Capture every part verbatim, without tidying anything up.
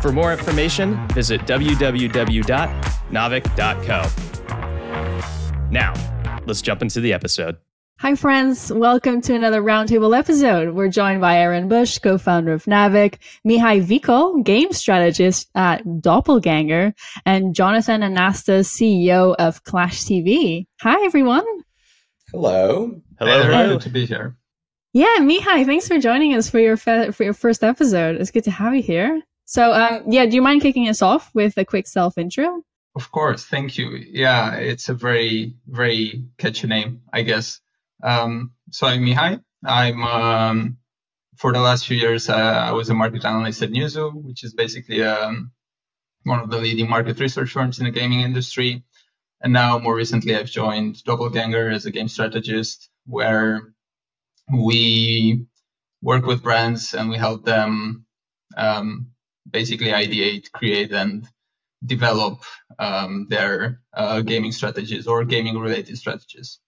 For more information, visit w w w dot naavik dot co. Now, let's jump into the episode. Hi, friends. Welcome to another Roundtable episode. We're joined by Aaron Bush, co-founder of Naavik, Mihai Vicol, game strategist at Doppelganger, and Jonathan Anastas, C E O of Clash T V. Hi, everyone. Hello. Hello. Hello. Good to be here. Yeah, Mihai, thanks for joining us for your fe- for your first episode. It's good to have you here. So, um, yeah, do you mind kicking us off with a quick self-intro? Of course. Thank you. Yeah, it's a very, very catchy name, I guess. Um, so I'm Mihai. I'm, um, for the last few years, uh, I was a market analyst at Newzoo, which is basically um, one of the leading market research firms in the gaming industry. And now, more recently, I've joined Doppelganger as a game strategist, where we work with brands and we help them um, basically ideate, create, and develop um, their uh, gaming strategies or gaming-related strategies.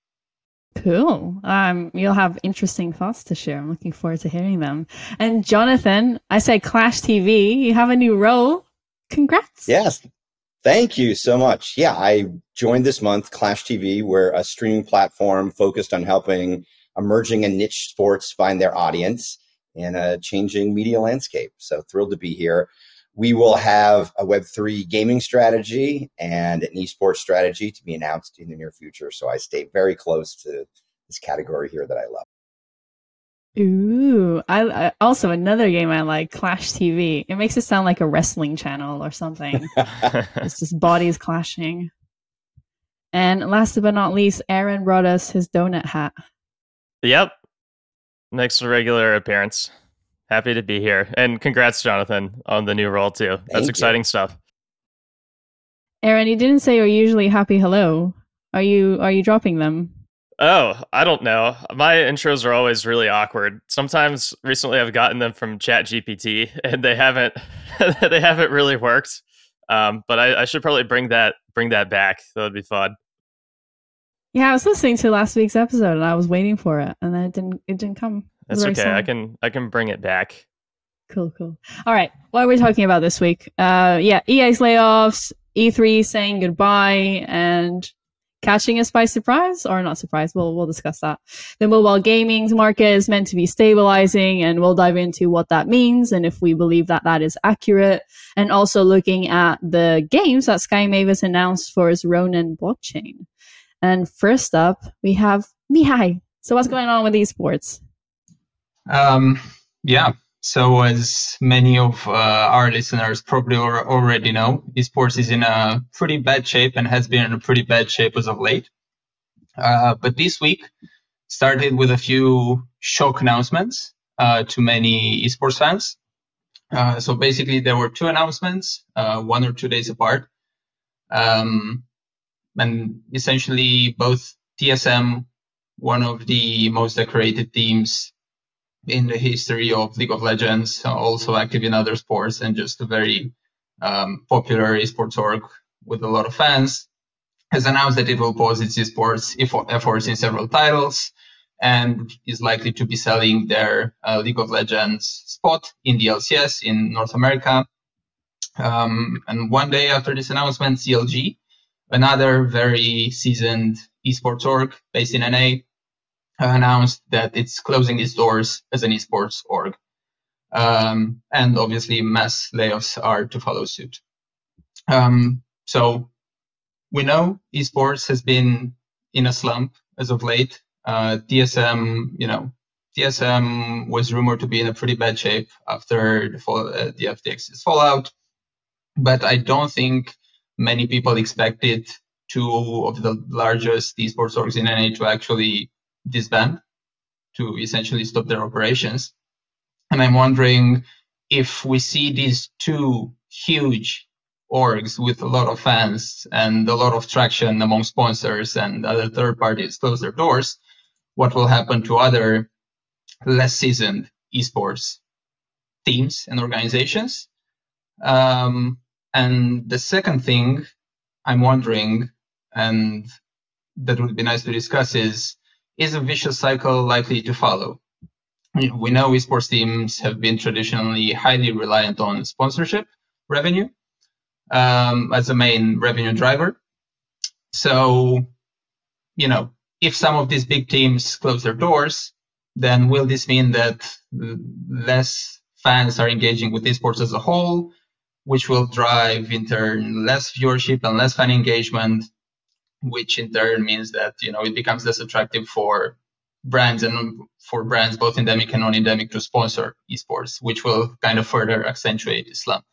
Cool. Um, you'll have interesting thoughts to share. I'm looking forward to hearing them. And Jonathan, I say Clash T V, you have a new role. Congrats. Yes. Thank you so much. Yeah, I joined this month Clash T V. We're a streaming platform focused on helping emerging and niche sports find their audience in a changing media landscape. So thrilled to be here. We will have a web three gaming strategy and an esports strategy to be announced in the near future. So I stay very close to this category here that I love. Ooh, I, I also another game I like, Clash T V. It makes it sound like a wrestling channel or something. It's just bodies clashing. And last but not least, Aaron brought us his donut hat. Yep. Next regular appearance. Happy to be here. And congrats, Jonathan, on the new role, too. Thank That's exciting you. Stuff. Aaron, you didn't say you're usually happy hello. Are you Are you dropping them? Oh, I don't know. My intros are always really awkward. Sometimes recently I've gotten them from ChatGPT, and they haven't they haven't really worked. Um, but I, I should probably bring that bring that back. That would be fun. Yeah, I was listening to last week's episode, and I was waiting for it, and then it didn't it didn't come. That's okay. Sad. I can I can bring it back. Cool, cool. All right. What are we talking about this week? Uh, yeah, E A's layoffs, E three saying goodbye, and catching us by surprise or not surprise. We'll we'll discuss that. The mobile gaming market is meant to be stabilizing, and we'll dive into what that means and if we believe that that is accurate. And also looking at the games that Sky Mavis announced for its Ronin blockchain. And first up, we have Mihai. So what's going on with esports? Um, yeah, so as many of uh, our listeners probably already know, esports is in a pretty bad shape and has been in a pretty bad shape as of late. Uh, but this week started with a few shock announcements uh, to many esports fans. Uh, so basically there were two announcements, uh, one or two days apart. Um, and essentially both T S M, one of the most decorated teams in the history of League of Legends, also active in other sports and just a very um, popular esports org with a lot of fans, has announced that it will pause its esports efforts in several titles and is likely to be selling their uh, League of Legends spot in the L C S in North America. Um, and one day after this announcement, C L G, another very seasoned esports org based in N A, announced that it's closing its doors as an esports org. Um, and obviously mass layoffs are to follow suit. Um, so we know esports has been in a slump as of late. Uh, T S M, you know, T S M was rumored to be in a pretty bad shape after the, fall, uh, the F T X's fallout, but I don't think many people expected two of the largest esports orgs in N A to actually disband, to essentially stop their operations. And I'm wondering if we see these two huge orgs with a lot of fans and a lot of traction among sponsors and other third parties close their doors, what will happen to other less seasoned esports teams and organizations? Um, and the second thing I'm wondering, and that would be nice to discuss, is, is a vicious cycle likely to follow? We know esports teams have been traditionally highly reliant on sponsorship revenue um, as a main revenue driver. So, you know, if some of these big teams close their doors, then will this mean that less fans are engaging with esports as a whole, which will drive in turn less viewership and less fan engagement, which in turn means that, you know, it becomes less attractive for brands and for brands both endemic and non-endemic to sponsor esports, which will kind of further accentuate the slump.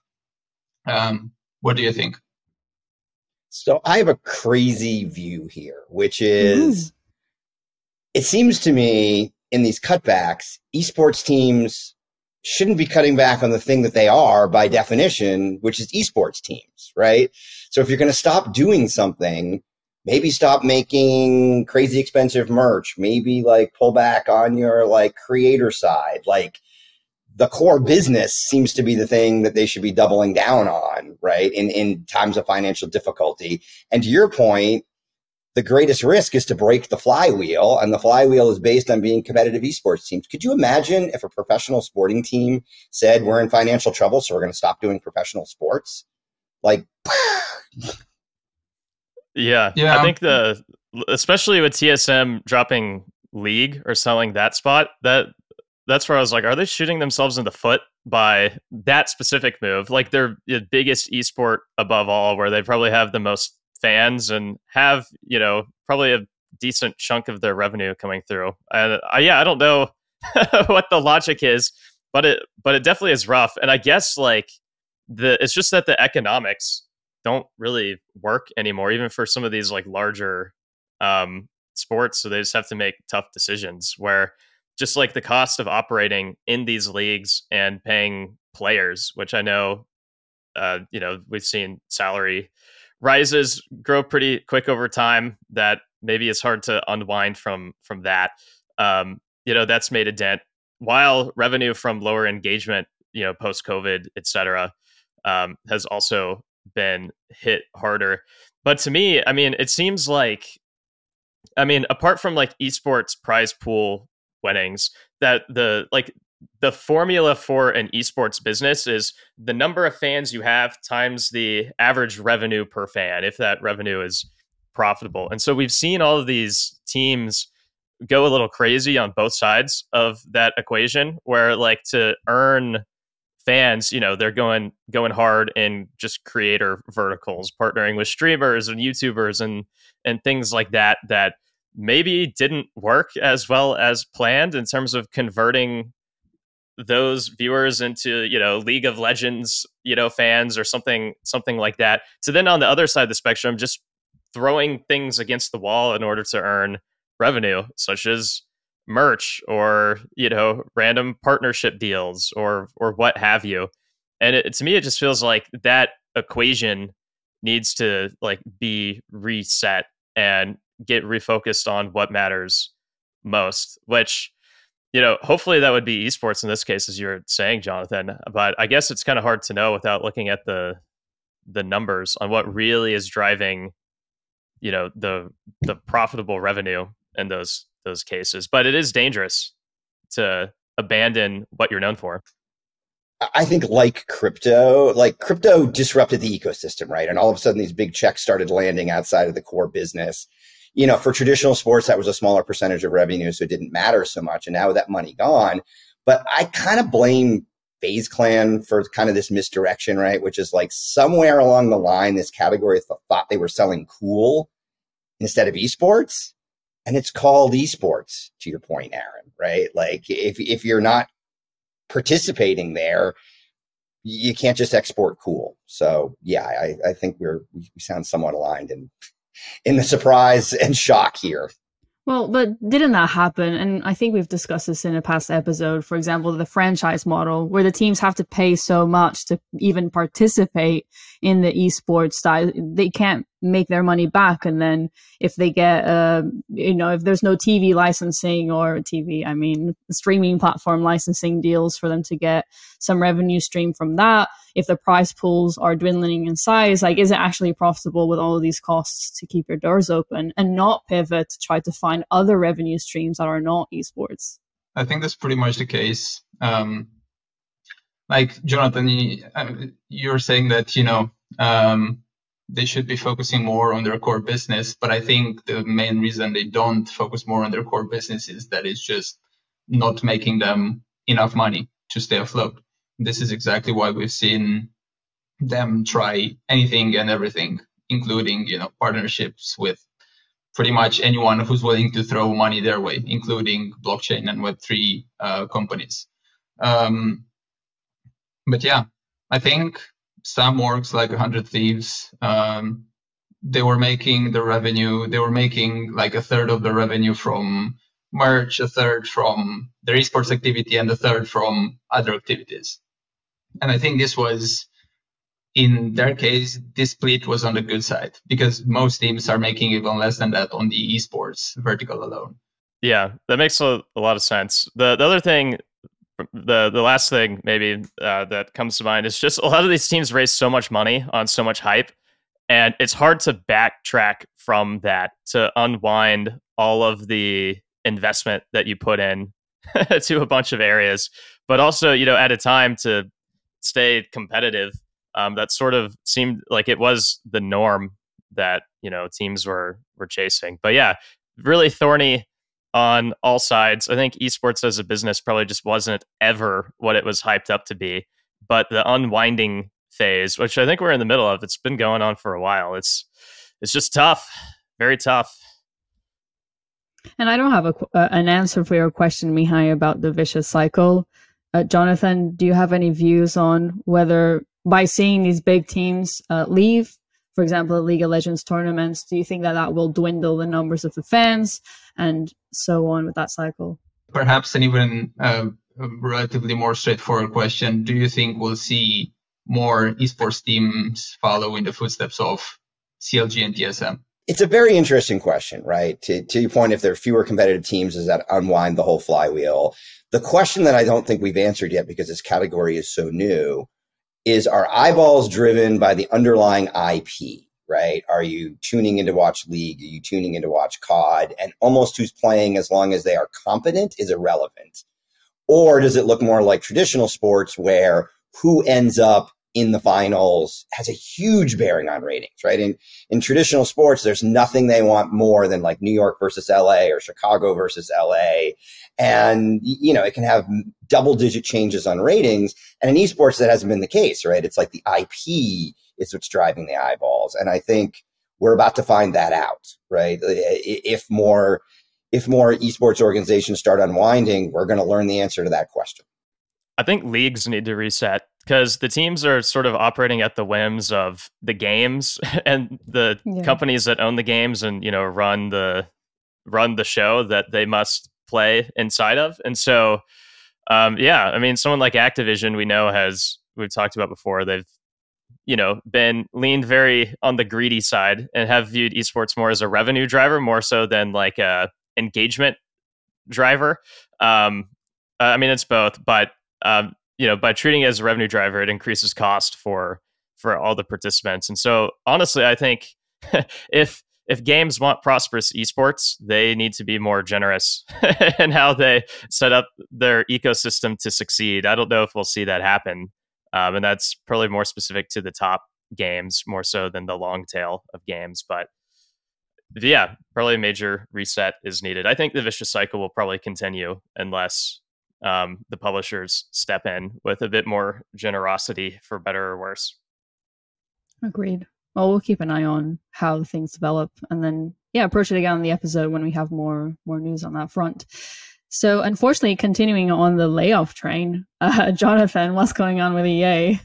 Um, what do you think? So I have a crazy view here, which is, mm-hmm. it seems to me in these cutbacks, esports teams shouldn't be cutting back on the thing that they are by definition, which is esports teams, right? So if you're going to stop doing something, maybe stop making crazy expensive merch, maybe like pull back on your like creator side. Like the core business seems to be the thing that they should be doubling down on, right? In, in times of financial difficulty. And to your point, the greatest risk is to break the flywheel, and the flywheel is based on being competitive esports teams. Could you imagine if a professional sporting team said, we're in financial trouble, so we're going to stop doing professional sports? Like, Yeah. yeah, I think the especially with T S M dropping League or selling that spot, that that's where I was like, are they shooting themselves in the foot by that specific move? Like they're the biggest esport above all, where they probably have the most fans and have, you know, probably a decent chunk of their revenue coming through. And I, yeah, I don't know what the logic is, but it but it definitely is rough. And I guess like the it's just that the economics don't really work anymore, even for some of these like larger um, sports. So they just have to make tough decisions where just like the cost of operating in these leagues and paying players, which I know, uh, you know, we've seen salary rises grow pretty quick over time, that maybe it's hard to unwind from, from that. Um, you know, that's made a dent, while revenue from lower engagement, you know, post COVID, et cetera, um, has also been hit harder. But to me, I mean, it seems like, I mean, apart from like esports prize pool winnings, that the like the formula for an esports business is the number of fans you have times the average revenue per fan, if that revenue is profitable. And so we've seen all of these teams go a little crazy on both sides of that equation, where like to earn fans, you know, they're going going hard in just creator verticals, partnering with streamers and YouTubers and and things like that, that maybe didn't work as well as planned in terms of converting those viewers into, you know, League of Legends, you know, fans or something something like that. So then on the other side of the spectrum, just throwing things against the wall in order to earn revenue, such as merch or, you know, random partnership deals or or what have you. And it, to me, it just feels like that equation needs to like be reset and get refocused on what matters most, which, you know, hopefully that would be esports in this case, as you're saying, Jonathan. But I guess it's kind of hard to know without looking at the the numbers on what really is driving, you know, the the profitable revenue in those those cases. But it is dangerous to abandon what you're known for. I think like crypto, like crypto disrupted the ecosystem, right? And all of a sudden these big checks started landing outside of the core business. You know, for traditional sports, that was a smaller percentage of revenue, so it didn't matter so much. And now with that money gone, but I kind of blame FaZe Clan for kind of this misdirection, right? Which is like somewhere along the line, this category th- thought they were selling cool instead of esports. And it's called esports, to your point, Aaron, right? Like if if you're not participating there, you can't just export cool. So yeah, I, I think we're we sound somewhat aligned in in the surprise and shock here. Well, but didn't that happen? And I think we've discussed this in a past episode, for example, the franchise model, where the teams have to pay so much to even participate in the esports side, they can't make their money back. And then if they get, uh, you know, if there's no T V licensing or T V, I mean, streaming platform licensing deals for them to get some revenue stream from that, if the prize pools are dwindling in size, like, is it actually profitable with all of these costs to keep your doors open and not pivot to try to find other revenue streams that are not esports? I think that's pretty much the case. Um, like, Jonathan, you're saying that, you know, um, they should be focusing more on their core business. But I think the main reason they don't focus more on their core business is that it's just not making them enough money to stay afloat. This is exactly why we've seen them try anything and everything, including, you know, partnerships with pretty much anyone who's willing to throw money their way, including blockchain and Web three uh, companies. Um, but yeah, I think some orgs like one hundred Thieves, um, they were making the revenue, they were making like a third of the revenue from merch, a third from their esports activity, and a third from other activities. And I think this was, in their case, this split was on the good side, because most teams are making even less than that on the esports vertical alone. Yeah, that makes a, a lot of sense. The, the other thing, the, the last thing maybe uh, that comes to mind is just a lot of these teams raise so much money on so much hype, and it's hard to backtrack from that, to unwind all of the investment that you put in to a bunch of areas, but also, you know, at a time to stay competitive. Um, that sort of seemed like it was the norm that, you know, teams were were chasing. But yeah, really thorny on all sides. I think esports as a business probably just wasn't ever what it was hyped up to be. But the unwinding phase, which I think we're in the middle of, it's been going on for a while. It's it's just tough, very tough. And I don't have a, uh, an answer for your question, Mihai, about the vicious cycle. Uh, Jonathan, do you have any views on whether, by seeing these big teams uh, leave, for example, League of Legends tournaments, do you think that that will dwindle the numbers of the fans and so on with that cycle? Perhaps an even uh, relatively more straightforward question. Do you think we'll see more esports teams follow in the footsteps of C L G and T S M? It's a very interesting question, right? To, to your point, if there are fewer competitive teams, does that unwind the whole flywheel? The question that I don't think we've answered yet, because this category is so new, is, are eyeballs driven by the underlying I P, right? Are you tuning in to watch League? Are you tuning in to watch C O D? And almost who's playing, as long as they are competent, is irrelevant. Or does it look more like traditional sports, where who ends up in the finals has a huge bearing on ratings, right? In, in traditional sports, there's nothing they want more than like New York versus L A or Chicago versus L A. And, you know, it can have double digit changes on ratings. And in esports, that hasn't been the case, right? It's like the I P is what's driving the eyeballs. And I think we're about to find that out, right? If more, if more esports organizations start unwinding, we're going to learn the answer to that question. I think leagues need to reset, because the teams are sort of operating at the whims of the games and the yeah. companies that own the games and, you know, run the run the show that they must play inside of. And so, um, yeah, I mean, someone like Activision, we know, has, we've talked about before, they've, you know, been leaned very on the greedy side and have viewed esports more as a revenue driver, more so than like a engagement driver. Um, I mean, it's both, but Um, you know, by treating it as a revenue driver, it increases cost for for all the participants. And so, honestly, I think if if games want prosperous esports, they need to be more generous in how they set up their ecosystem to succeed. I don't know if we'll see that happen, um, and that's probably more specific to the top games more so than the long tail of games. But yeah, probably a major reset is needed. I think the vicious cycle will probably continue unless Um, the publishers step in with a bit more generosity, for better or worse. Agreed. Well, we'll keep an eye on how things develop, and then, yeah, approach it again on the episode when we have more more news on that front. So, unfortunately, continuing on the layoff train, uh, Jonathan, what's going on with E A?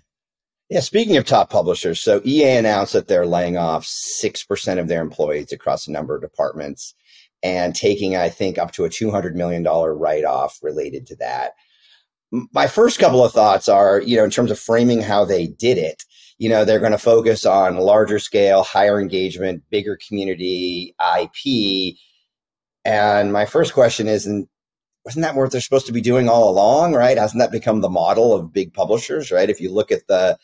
Yeah, speaking of top publishers, so E A announced that they're laying off six percent of their employees across a number of departments, and taking, I think, up to a two hundred million dollars write-off related to that. My first couple of thoughts are, you know, in terms of framing how they did it, you know, they're going to focus on larger scale, higher engagement, bigger community I P. And my first question is, and wasn't that what they're supposed to be doing all along, right? Hasn't that become the model of big publishers, right? If you look at the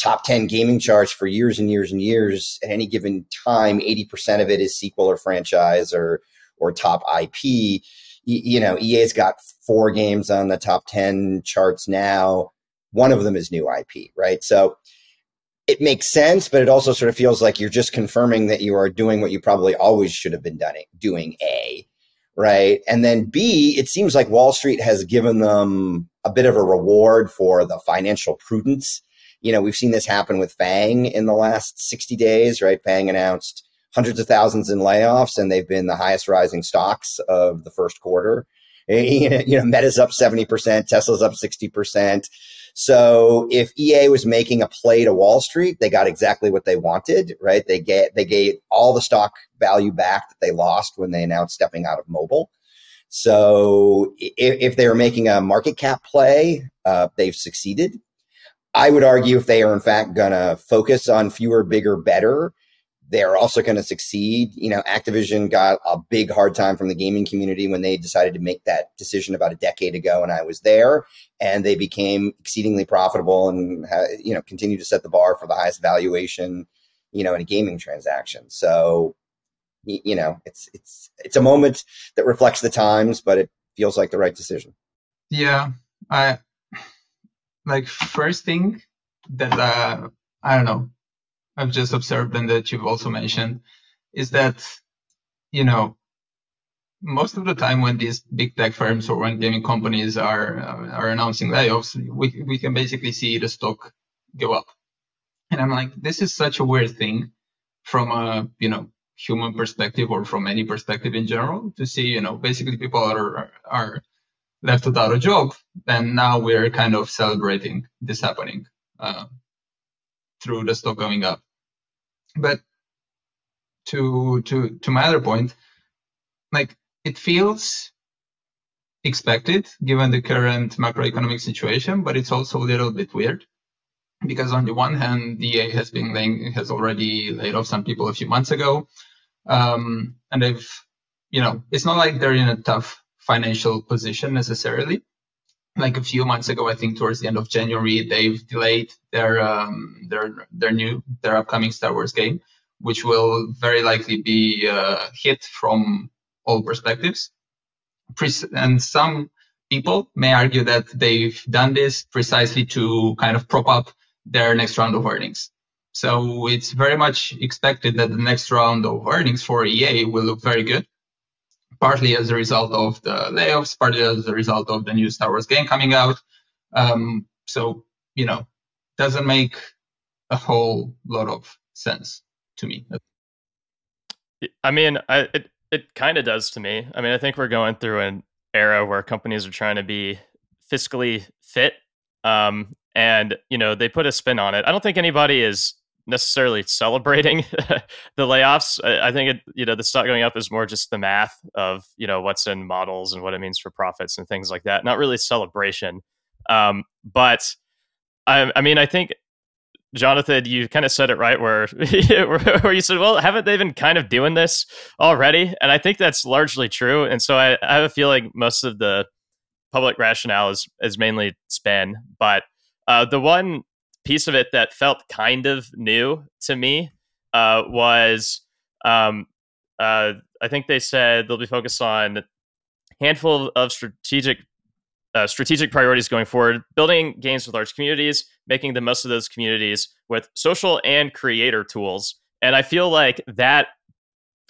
top ten gaming charts for years and years and years, at any given time, eighty percent of it is sequel or franchise or or top I P. E- you know, E A's got four games on the top ten charts now. One of them is new I P, right? So it makes sense, but it also sort of feels like you're just confirming that you are doing what you probably always should have been done, doing, A, right? And then B, it seems like Wall Street has given them a bit of a reward for the financial prudence. You know, we've seen this happen with FANG in the last sixty days, right? FANG announced hundreds of thousands in layoffs, and they've been the highest rising stocks of the first quarter. You know, Meta's up seventy percent, Tesla's up sixty percent. So if E A was making a play to Wall Street, they got exactly what they wanted, right? They get they gave all the stock value back that they lost when they announced stepping out of mobile. So if, if they were making a market cap play, uh, they've succeeded. I would argue if they are in fact going to focus on fewer, bigger, better, they're also going to succeed. You know, Activision got a big hard time from the gaming community when they decided to make that decision about a decade ago, and I was there, and they became exceedingly profitable and, you know, continue to set the bar for the highest valuation, you know, in a gaming transaction. So, you know, it's, it's, it's a moment that reflects the times, but it feels like the right decision. Yeah. I like first thing that, uh, I don't know, I've just observed and that you've also mentioned is that, you know, most of the time when these big tech firms or when gaming companies are uh, are announcing layoffs, we we can basically see the stock go up. And I'm like, this is such a weird thing from a, you know, human perspective or from any perspective in general to see, you know, basically people are are left without a job. And now we're kind of celebrating this happening uh, through the stock going up. But to to to my other point, like it feels expected given the current macroeconomic situation, but it's also a little bit weird because on the one hand, E A has been laying, has already laid off some people a few months ago, um, and they've, you know, it's not like they're in a tough financial position necessarily. Like a few months ago, I think towards the end of January, they've delayed their um, their their new their upcoming Star Wars game, which will very likely be uh, hit from all perspectives. And some people may argue that they've done this precisely to kind of prop up their next round of earnings. So it's very much expected that the next round of earnings for E A will look very good. Partly as a result of the layoffs, partly as a result of the new Star Wars game coming out. Um, so, you know, doesn't make a whole lot of sense to me. I mean, I, it it kind of does to me. I mean, I think we're going through an era where companies are trying to be fiscally fit. Um, and, you know, they put a spin on it. I don't think anybody is necessarily celebrating the layoffs. I think it, you know, the stock going up is more just the math of, you know, what's in models and what it means for profits and things like that. Not really celebration. Um, but I, I mean, I think, Jonathan, you kind of said it right where, where you said, well, haven't they been kind of doing this already? And I think that's largely true. And so I, I have a feeling most of the public rationale is, is mainly spin. But uh, the one piece of it that felt kind of new to me uh, was um, uh, I think they said they'll be focused on a handful of strategic uh, strategic priorities going forward, building games with large communities, making the most of those communities with social and creator tools. And I feel like that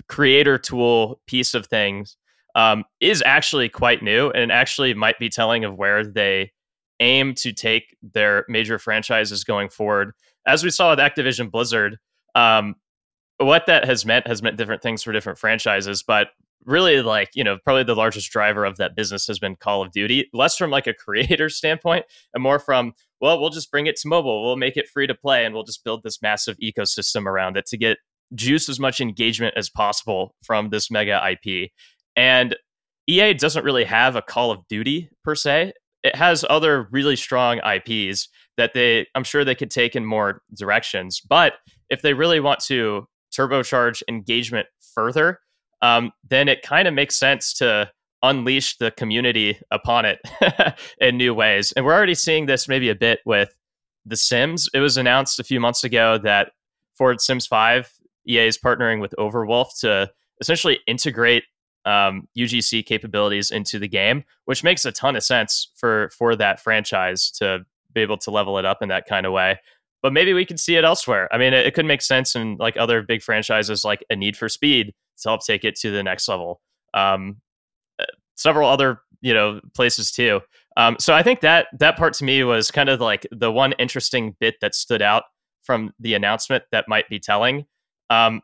creator tool piece of things um, is actually quite new and actually might be telling of where they aim to take their major franchises going forward. As we saw with Activision Blizzard, um, what that has meant has meant different things for different franchises, but really, like, you know, probably the largest driver of that business has been Call of Duty, less from like a creator standpoint and more from, well, we'll just bring it to mobile, we'll make it free to play, and we'll just build this massive ecosystem around it to get juice as much engagement as possible from this mega I P. And E A doesn't really have a Call of Duty per se. it has other really strong I Ps that they, I'm sure they could take in more directions. But if they really want to turbocharge engagement further, um, then it kind of makes sense to unleash the community upon it in new ways. And we're already seeing this maybe a bit with The Sims. It was announced a few months ago that for Sims five, E A is partnering with Overwolf to essentially integrate um, U G C capabilities into the game, which makes a ton of sense for, for that franchise to be able to level it up in that kind of way. But maybe we could see it elsewhere. I mean, it, it could make sense in like other big franchises like a Need for Speed to help take it to the next level. Um, several other, you know, places too. Um, so I think that that part to me was kind of like the one interesting bit that stood out from the announcement that might be telling. Um,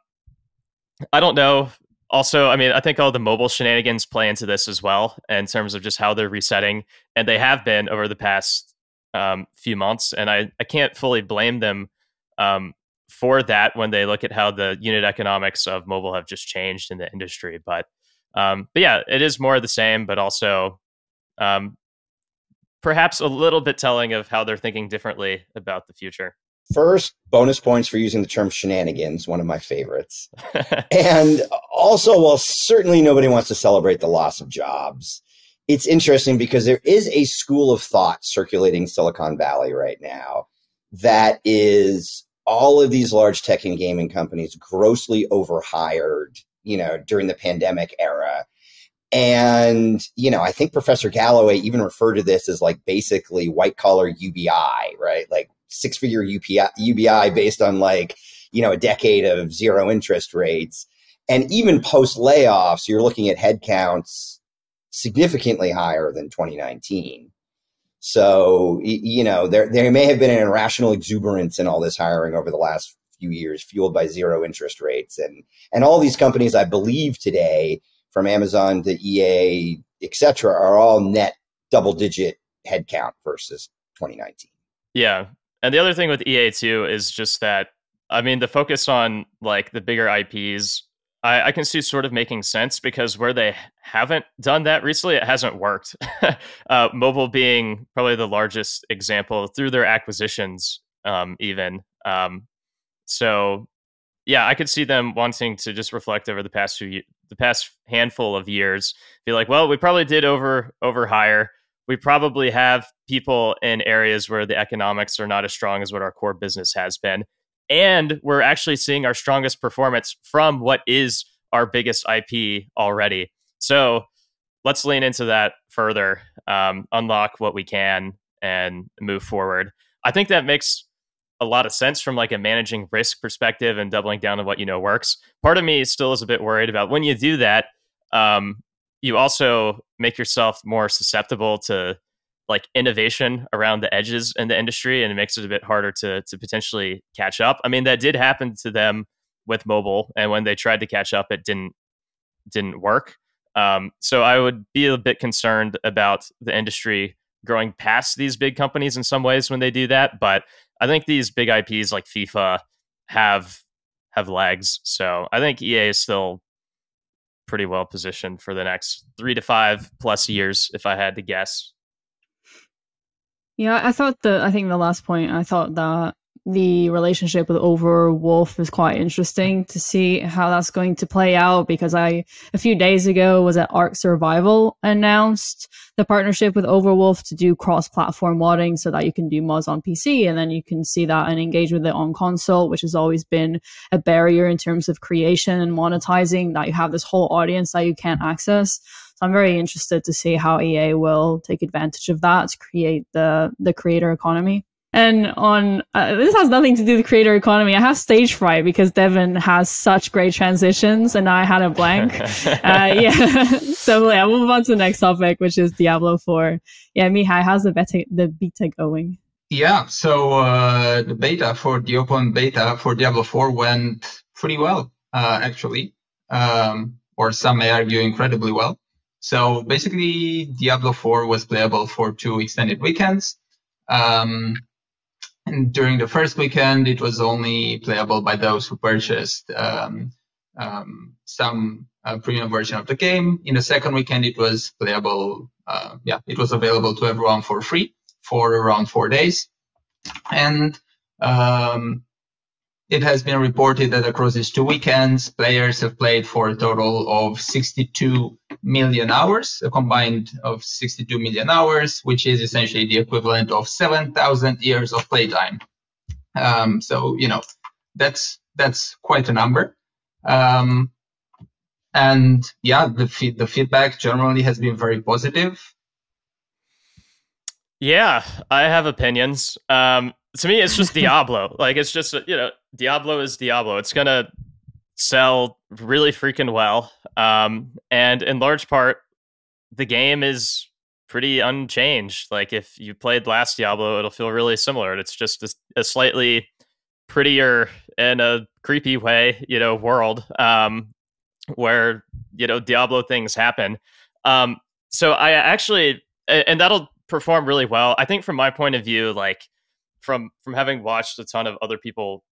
I don't know. Also, I mean, I think all the mobile shenanigans play into this as well in terms of just how they're resetting, and they have been over the past um, few months. And I, I can't fully blame them um, for that when they look at how the unit economics of mobile have just changed in the industry. But um, but yeah, it is more of the same, but also um, perhaps a little bit telling of how they're thinking differently about the future. First, bonus points for using the term shenanigans, one of my favorites. And also, while certainly nobody wants to celebrate the loss of jobs, it's interesting because there is a school of thought circulating Silicon Valley right now that is all of these large tech and gaming companies grossly overhired, you know, during the pandemic era. And, you know, I think Professor Galloway even referred to this as like basically white collar U B I, right? Like six figure U B I based on like, you know, a decade of zero interest rates. And even post layoffs, you're looking at headcounts significantly higher than twenty nineteen. So, you know, there, there may have been an irrational exuberance in all this hiring over the last few years, fueled by zero interest rates. And, and all these companies, I believe today, from Amazon to E A, et cetera, are all net double digit headcount versus twenty nineteen. Yeah. And the other thing with E A too is just that, I mean, the focus on like the bigger I Ps, I, I can see sort of making sense because where they haven't done that recently, it hasn't worked. uh, mobile being probably the largest example through their acquisitions, um, even. Um, so, yeah, I could see them wanting to just reflect over the past few, the past handful of years, be like, well, we probably did over over hire. We probably have people in areas where the economics are not as strong as what our core business has been. And we're actually seeing our strongest performance from what is our biggest I P already. So let's lean into that further, um, unlock what we can and move forward. I think that makes a lot of sense from like a managing risk perspective and doubling down on what you know works. Part of me still is a bit worried about when you do that, um, you also make yourself more susceptible to like innovation around the edges in the industry, and it makes it a bit harder to to potentially catch up. I mean, that did happen to them with mobile, and when they tried to catch up, it didn't didn't work. Um, so I would be a bit concerned about the industry growing past these big companies in some ways when they do that. But I think these big I Ps like FIFA have have legs. So I think E A is still pretty well positioned for the next three to five plus years, if I had to guess. Yeah, I thought the I think the last point, I thought that the relationship with Overwolf is quite interesting to see how that's going to play out, because I, a few days ago, was at Ark Survival announced the partnership with Overwolf to do cross-platform modding so that you can do mods on P C, and then you can see that and engage with it on console, which has always been a barrier in terms of creation and monetizing, that you have this whole audience that you can't access. So I'm very interested to see how E A will take advantage of that to create the, the creator economy. And on uh, this has nothing to do with creator economy. I have stage fright because Devin has such great transitions, and I had a blank. uh, yeah, so yeah, we'll move on to the next topic, which is Diablo four. Yeah, Mihai, how's the beta, the beta going? Yeah, so uh, the beta for the open beta for Diablo four went pretty well, uh, actually, um, or some may argue incredibly well. So basically, Diablo four was playable for two extended weekends. Um, And during the first weekend, it was only playable by those who purchased um, um, some uh, premium version of the game. In the second weekend, it was playable uh, yeah, it was available to everyone for free for around four days. And um, it has been reported that across these two weekends, players have played for a total of sixty-two million hours, a combined of sixty-two million hours, which is essentially the equivalent of seven thousand years of playtime. Um, so, you know, that's that's quite a number. Um, and yeah, the fe- the feedback generally has been very positive. Yeah, I have opinions. Um, to me, it's just Diablo. Like, it's just, you know, Diablo is Diablo. It's going to sell really freaking well. Um, and in large part, the game is pretty unchanged. Like, if you played last Diablo, it'll feel really similar. It's just a, a slightly prettier in a creepy way, you know, world um, where, you know, Diablo things happen. Um, so I actually, and that'll perform really well. I think from my point of view, like from from having watched a ton of other people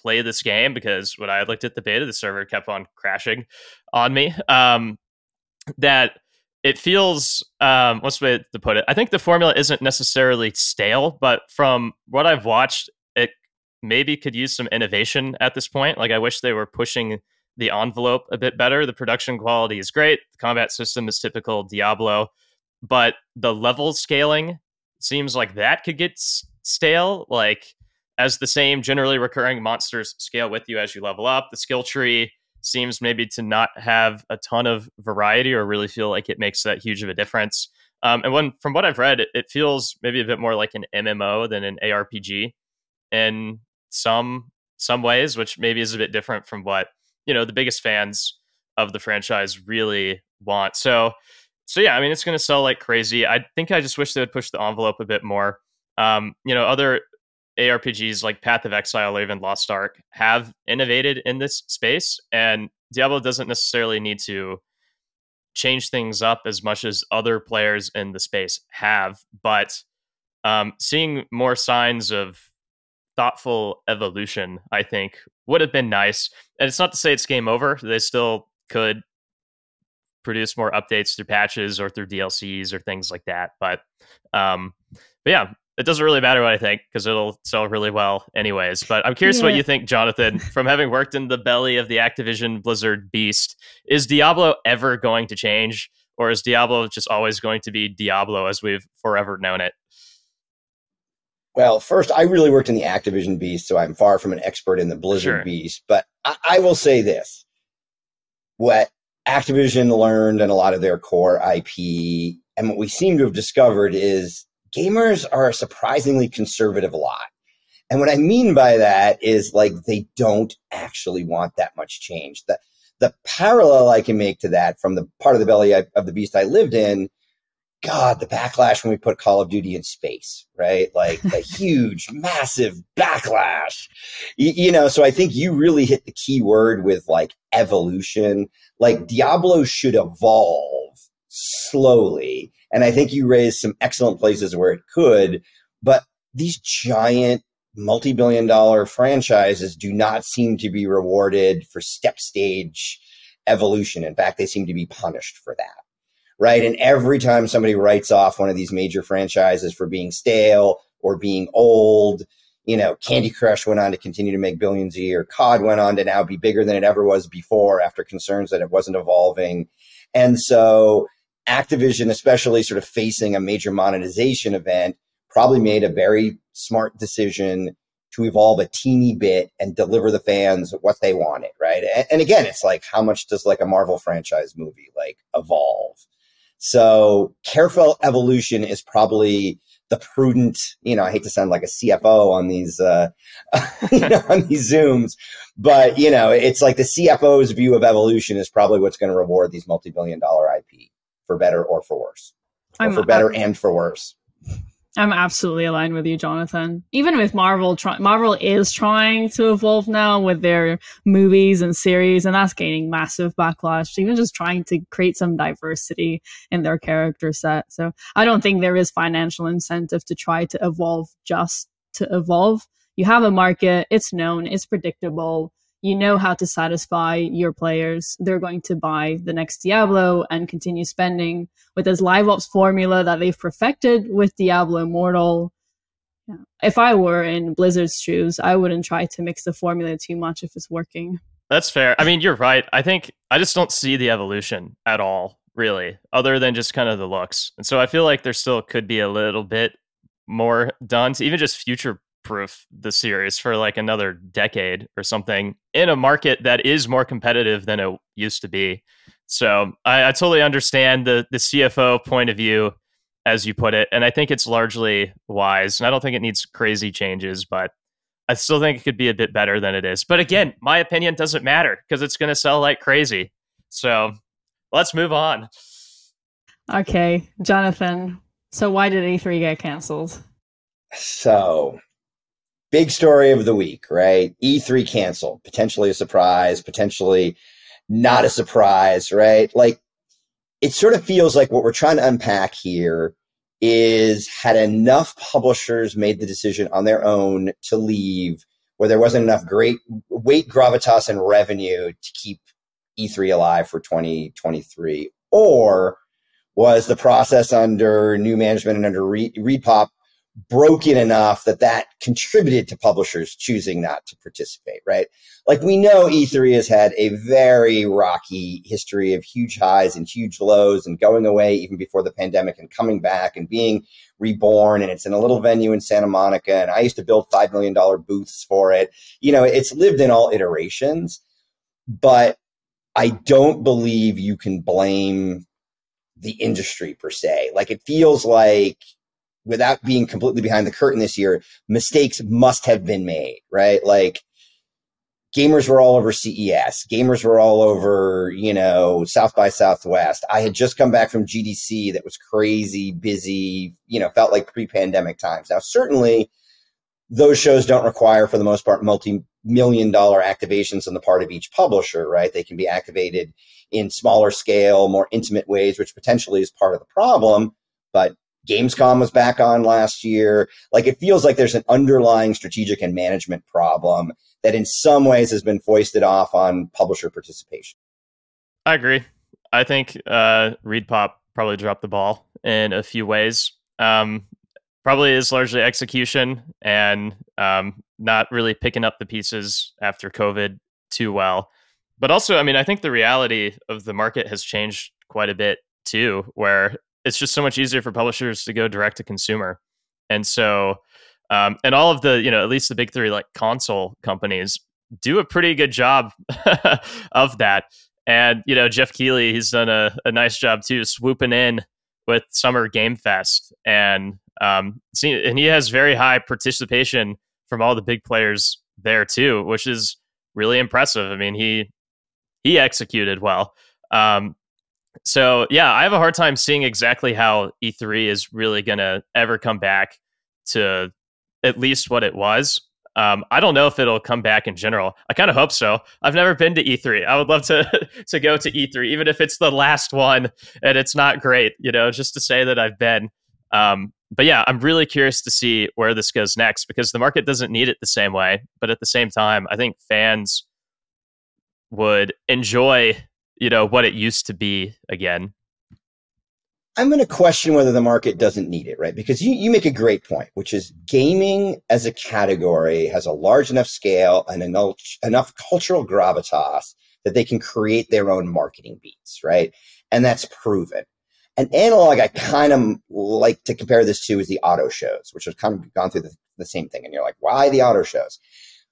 play this game, because when I looked at the beta, the server kept on crashing on me, um, that it feels, um, what's the way to put it? I think the formula isn't necessarily stale, but from what I've watched, it maybe could use some innovation at this point. Like, I wish they were pushing the envelope a bit better. The production quality is great. The combat system is typical Diablo, but the level scaling seems like that could get stale. Like, as the same generally recurring monsters scale with you as you level up, the skill tree seems maybe to not have a ton of variety or really feel like it makes that huge of a difference. Um, and when, from what I've read, it, it feels maybe a bit more like an M M O than an A R P G in some some ways, which maybe is a bit different from what, you know, the biggest fans of the franchise really want. So, so yeah, I mean, it's going to sell like crazy. I think I just wish they would push the envelope a bit more. Um, you know, other A R P Gs like Path of Exile or even Lost Ark have innovated in this space, and Diablo doesn't necessarily need to change things up as much as other players in the space have. But um, seeing more signs of thoughtful evolution, I think, would have been nice. And it's not to say it's game over. They still could produce more updates through patches or through D L Cs or things like that. But, um, but yeah, it doesn't really matter what I think, because it'll sell really well anyways. But I'm curious yeah. what you think, Jonathan, from having worked in the belly of the Activision Blizzard beast. Is Diablo ever going to change, or is Diablo just always going to be Diablo as we've forever known it? Well, first, I really worked in the Activision beast, so I'm far from an expert in the Blizzard sure. beast. But I-, I will say this. What Activision learned in a lot of their core I P, and what we seem to have discovered, is gamers are a surprisingly conservative lot. And what I mean by that is, like, they don't actually want that much change. The, the parallel I can make to that from the part of the belly I, of the beast I lived in, God, the backlash when we put Call of Duty in space, right? Like, the huge, massive backlash. You, you know, so I think you really hit the key word with, like, evolution. Like, Diablo should evolve slowly. And I think you raised some excellent places where it could, but these giant multi-billion dollar franchises do not seem to be rewarded for step stage evolution. In fact, they seem to be punished for that, right? And every time somebody writes off one of these major franchises for being stale or being old, you know, Candy Crush went on to continue to make billions a year. C O D went on to now be bigger than it ever was before after concerns that it wasn't evolving. And so Activision, especially sort of facing a major monetization event, probably made a very smart decision to evolve a teeny bit and deliver the fans what they wanted, right? And, and again, it's like, how much does like a Marvel franchise movie like evolve? So careful evolution is probably the prudent, you know, I hate to sound like a C F O on these, uh, you know, on these Zooms, but you know, it's like the C F O's view of evolution is probably what's going to reward these multi-billion dollar I P. For better or for worse, or for better I'm, and for worse. I'm absolutely aligned with you, Jonathan. Even with Marvel, try, Marvel is trying to evolve now with their movies and series, and that's gaining massive backlash, even just trying to create some diversity in their character set. So I don't think there is financial incentive to try to evolve just to evolve. You have a market, it's known, it's predictable. you know how to satisfy your players. They're going to buy the next Diablo and continue spending with this live ops formula that they've perfected with Diablo Immortal. Yeah. If I were in Blizzard's shoes, I wouldn't try to mix the formula too much if it's working. That's fair. I mean, you're right. I think I just don't see the evolution at all, really, other than just kind of the looks. And so I feel like there still could be a little bit more done to even just future proof the series for like another decade or something in a market that is more competitive than it used to be. So I, I totally understand the the C F O point of view, as you put it. And I think it's largely wise. And I don't think it needs crazy changes, but I still think it could be a bit better than it is. But again, my opinion doesn't matter because it's going to sell like crazy. So let's move on. Okay, Jonathan. So why did E three get canceled? So big story of the week, right? E three canceled. Potentially a surprise, potentially not a surprise, right? Like, it sort of feels like what we're trying to unpack here is, had enough publishers made the decision on their own to leave, where there wasn't enough great weight, gravitas, and revenue to keep E three alive for twenty twenty-three? Or was the process under new management and under Repop broken enough that that contributed to publishers choosing not to participate, right? Like, we know E three has had a very rocky history of huge highs and huge lows and going away even before the pandemic and coming back and being reborn. And it's in a little venue in Santa Monica. And I used to build five million dollars booths for it. You know, it's lived in all iterations, but I don't believe you can blame the industry per se. Like, it feels like, without being completely behind the curtain this year, mistakes must have been made, right? Like, gamers were all over C E S. Gamers were all over, you know, South by Southwest. I had just come back from G D C that was crazy, busy, you know, felt like pre-pandemic times. Now, certainly, those shows don't require, for the most part, multi-million dollar activations on the part of each publisher, right? They can be activated in smaller scale, more intimate ways, which potentially is part of the problem, but Gamescom was back on last year. Like, it feels like there's an underlying strategic and management problem that in some ways has been foisted off on publisher participation. I agree. I think uh, Repop probably dropped the ball in a few ways. Um, probably is largely execution and um, not really picking up the pieces after COVID too well. But also, I mean, I think the reality of the market has changed quite a bit too, where it's just so much easier for publishers to go direct to consumer. And so, um, and all of the, you know, at least the big three, like console companies, do a pretty good job of that. And, you know, Jeff Keighley, he's done a, a nice job too, swooping in with Summer Game Fest. And, um, and he has very high participation from all the big players there too, which is really impressive. I mean, he, he executed well. Um, So, yeah, I have a hard time seeing exactly how E three is really going to ever come back to at least what it was. Um, I don't know if it'll come back in general. I kind of hope so. I've never been to E three. I would love to to go to E three, even if it's the last one and it's not great, you know, just to say that I've been. Um, but yeah, I'm really curious to see where this goes next, because the market doesn't need it the same way. But at the same time, I think fans would enjoy, you know, what it used to be again. I'm going to question whether the market doesn't need it, right? Because you, you make a great point, which is gaming as a category has a large enough scale and enough, enough cultural gravitas that they can create their own marketing beats, right? And that's proven. An analog I kind of like to compare this to is the auto shows, which have kind of gone through the, the same thing. And you're like, why the auto shows?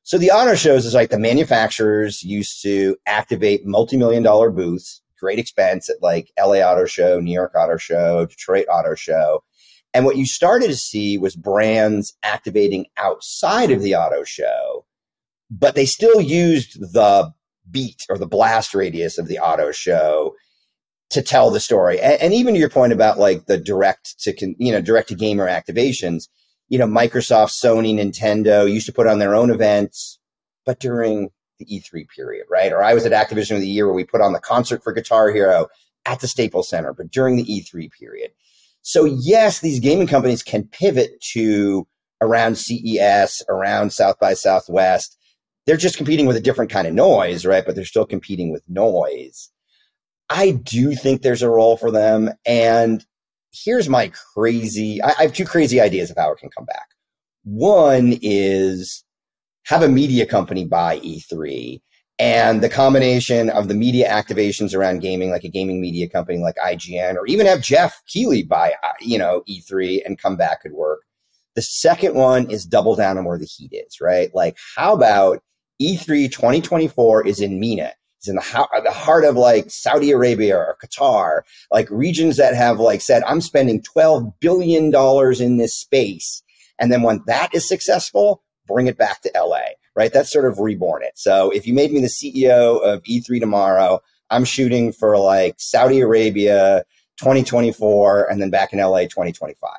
So the auto shows is like the manufacturers used to activate multi-million dollar booths, great expense at like L A Auto Show, New York Auto Show, Detroit Auto Show. And what you started to see was brands activating outside of the auto show, but they still used the beat or the blast radius of the auto show to tell the story. And, and even to your point about like the direct to, con, you know, direct to gamer activations, you know, Microsoft, Sony, Nintendo used to put on their own events, but during the E three period, right? Or I was at Activision of the Year where we put on the concert for Guitar Hero at the Staples Center, but during the E three period. So yes, these gaming companies can pivot to around C E S, around South by Southwest, they're just competing with a different kind of noise, right? But they're still competing with noise. I do think there's a role for them. And here's my crazy, I, I have two crazy ideas of how it can come back. One is have a media company buy E three, and the combination of the media activations around gaming, like a gaming media company like I G N, or even have Jeff Keighley buy, you know, E three and come back could work. The second one is double down on where the heat is, right? Like, how about E three twenty twenty-four is in MENA? It's in the, the heart of, like, Saudi Arabia or Qatar, like regions that have, like, said, I'm spending twelve billion dollars in this space. And then when that is successful, bring it back to L A, right? That's sort of reborn it. So if you made me the C E O of E three tomorrow, I'm shooting for, like, Saudi Arabia twenty twenty-four and then back in L A twenty twenty-five.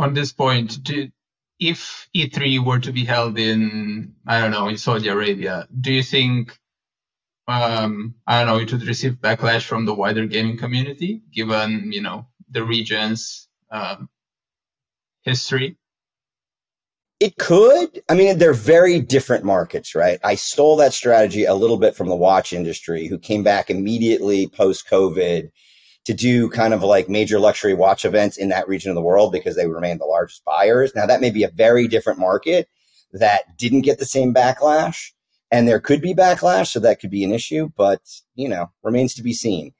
On this point, do, if E three were to be held in, I don't know, in Saudi Arabia, do you think, um, I don't know, it would receive backlash from the wider gaming community, given, you know, the region's um, history? It could. I mean, they're very different markets, right? I stole that strategy a little bit from the watch industry, who came back immediately post-COVID to do kind of like major luxury watch events in that region of the world because they remain the largest buyers. Now, that may be a very different market that didn't get the same backlash, and there could be backlash, so that could be an issue, but, you know, remains to be seen.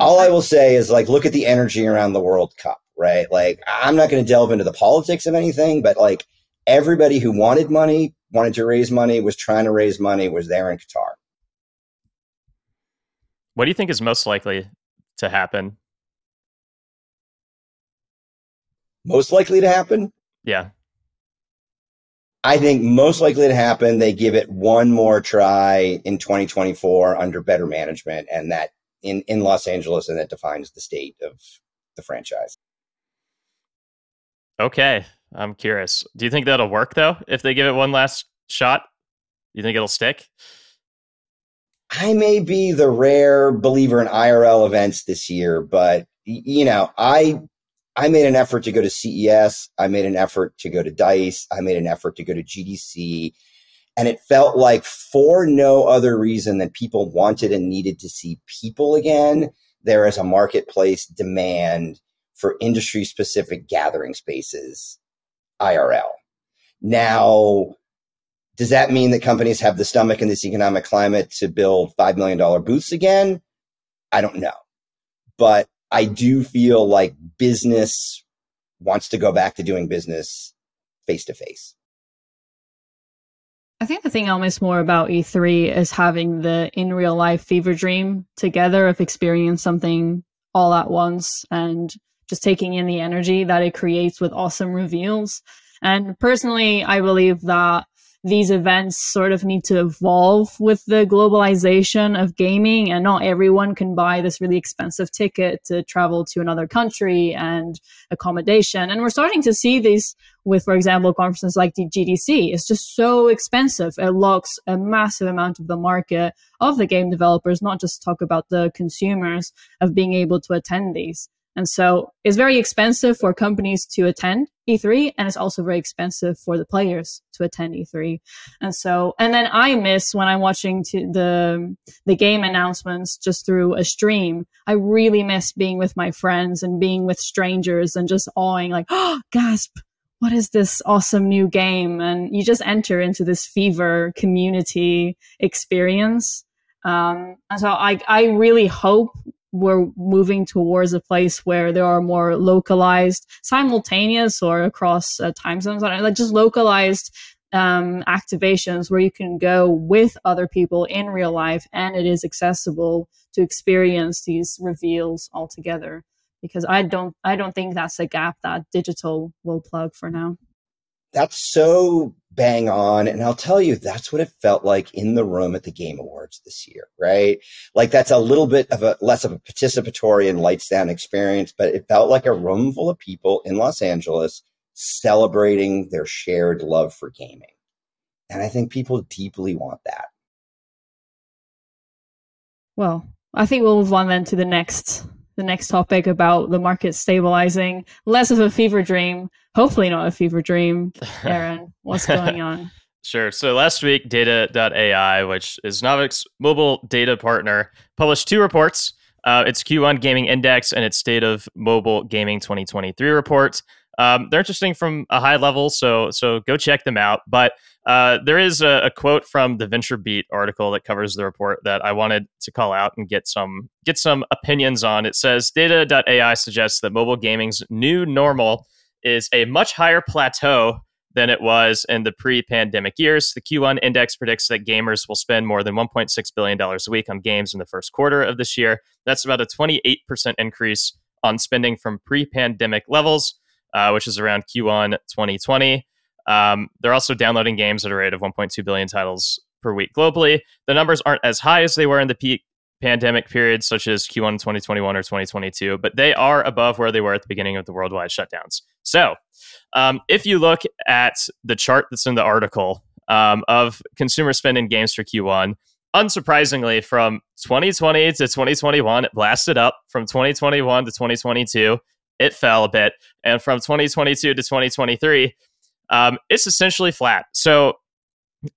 All I will say is, like, look at the energy around the World Cup, right? Like, I'm not going to delve into the politics of anything, but, like, everybody who wanted money, wanted to raise money, was trying to raise money, was there in Qatar. What do you think is most likely to happen? Most likely to happen? Yeah. I think most likely to happen, they give it one more try in twenty twenty-four under better management, and that in, in Los Angeles, and that defines the state of the franchise. Okay, I'm curious. Do you think that'll work, though, if they give it one last shot? Do you think it'll stick? I may be the rare believer in I R L events this year, but, you know, I I made an effort to go to C E S. I made an effort to go to DICE. I made an effort to go to G D C. And it felt like, for no other reason than people wanted and needed to see people again, there is a marketplace demand for industry-specific gathering spaces, I R L. Now, does that mean that companies have the stomach in this economic climate to build five million dollars booths again? I don't know. But I do feel like business wants to go back to doing business face-to-face. I think the thing I'll miss more about E three is having the in real life fever dream together of experiencing something all at once and just taking in the energy that it creates with awesome reveals. And personally, I believe that these events sort of need to evolve with the globalization of gaming, and not everyone can buy this really expensive ticket to travel to another country and accommodation. And we're starting to see these with, for example, conferences like the G D C. It's just so expensive. It locks a massive amount of the market of the game developers, not just talk about the consumers of being able to attend these. And so it's very expensive for companies to attend E three, and it's also very expensive for the players to attend E three. And so, and then I miss when I'm watching to the the game announcements just through a stream. I really miss being with my friends and being with strangers and just awing, like, oh, gasp, what is this awesome new game? And you just enter into this fever community experience. Um, and so I, I really hope we're moving towards a place where there are more localized, simultaneous or across uh, time zones, like just localized um, activations where you can go with other people in real life, and it is accessible to experience these reveals all together. Because I don't, I don't think that's a gap that digital will plug for now. That's so bang on. And I'll tell you, that's what it felt like in the room at the Game Awards this year, right? Like, that's a little bit of a less of a participatory and lights down experience, but it felt like a room full of people in Los Angeles celebrating their shared love for gaming. And I think people deeply want that. Well, I think we'll move on then to the next the next topic about the market stabilizing, less of a fever dream, hopefully not a fever dream. Aaron, what's going on? Sure. So last week, data dot A I, which is Naavik's mobile data partner, published two reports. Uh, its Q one Gaming Index and its State of Mobile Gaming twenty twenty-three report. Um, they're interesting from a high level, so so go check them out. But uh, there is a, a quote from the VentureBeat article that covers the report that I wanted to call out and get some get some opinions on. It says, data dot A I suggests that mobile gaming's new normal is a much higher plateau than it was in the pre-pandemic years. The Q one index predicts that gamers will spend more than one point six billion dollars a week on games in the first quarter of this year. That's about a twenty-eight percent increase on spending from pre-pandemic levels, uh, which is around Q one twenty twenty. Um, they're also downloading games at a rate of one point two billion titles per week globally. The numbers aren't as high as they were in the peak pandemic periods, such as Q one twenty twenty-one or twenty twenty-two, but they are above where they were at the beginning of the worldwide shutdowns. So um, if you look at the chart that's in the article um, of consumer spend in games for Q one, unsurprisingly, from twenty twenty to twenty twenty-one, it blasted up. From twenty twenty-one to twenty twenty-two, it fell a bit. And from twenty twenty-two to twenty twenty-three, um, it's essentially flat. So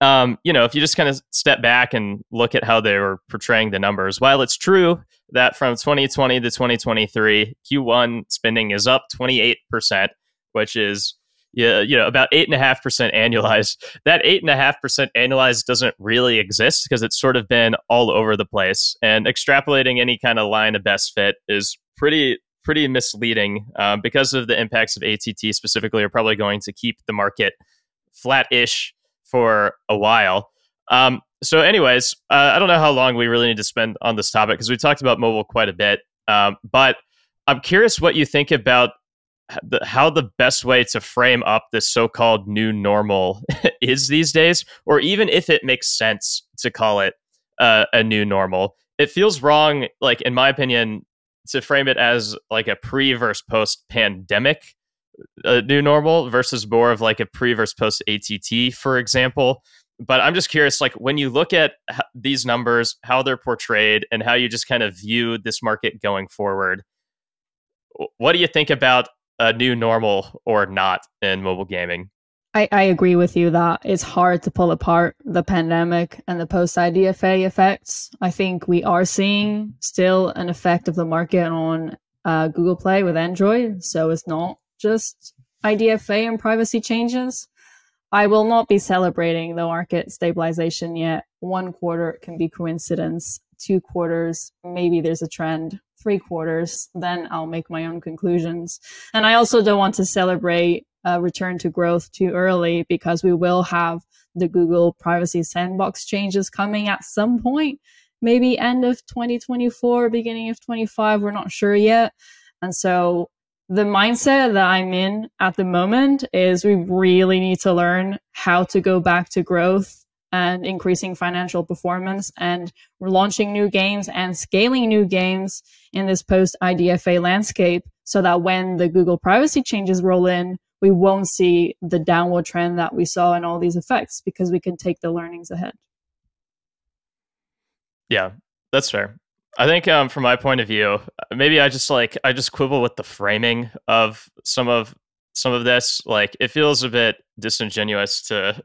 Um, you know, if you just kind of step back and look at how they were portraying the numbers, while it's true that from twenty twenty to twenty twenty-three, Q one spending is up twenty-eight percent, which is, yeah, you know, about eight and a half percent annualized. That eight and a half percent annualized doesn't really exist because it's sort of been all over the place, and extrapolating any kind of line of best fit is pretty, pretty misleading uh, because of the impacts of A T T specifically are probably going to keep the market flat-ish for a while. Um, so anyways, uh, I don't know how long we really need to spend on this topic because we talked about mobile quite a bit. Um, but I'm curious what you think about the, how the best way to frame up this so-called new normal is these days, or even if it makes sense to call it uh, a new normal. It feels wrong, like in my opinion, to frame it as like a pre versus post pandemic a new normal versus more of like a pre versus post A T T, for example. But I'm just curious, like when you look at these numbers, how they're portrayed and how you just kind of view this market going forward, what do you think about a new normal or not in mobile gaming? I, I agree with you that it's hard to pull apart the pandemic and the post-I D F A effects. I think we are seeing still an effect of the market on uh, Google Play with Android. So it's not just I D F A and privacy changes. I will not be celebrating the market stabilization yet. One quarter can be coincidence, two quarters, maybe there's a trend, three quarters, then I'll make my own conclusions. And I also don't want to celebrate a return to growth too early because we will have the Google privacy sandbox changes coming at some point, maybe end of twenty twenty-four, beginning of twenty-five, we're not sure yet. And so the mindset that I'm in at the moment is we really need to learn how to go back to growth and increasing financial performance and launching new games and scaling new games in this post-I D F A landscape so that when the Google privacy changes roll in, we won't see the downward trend that we saw in all these effects because we can take the learnings ahead. Yeah, that's fair. I think um, from my point of view, maybe I just like I just quibble with the framing of some of some of this. Like it feels a bit disingenuous to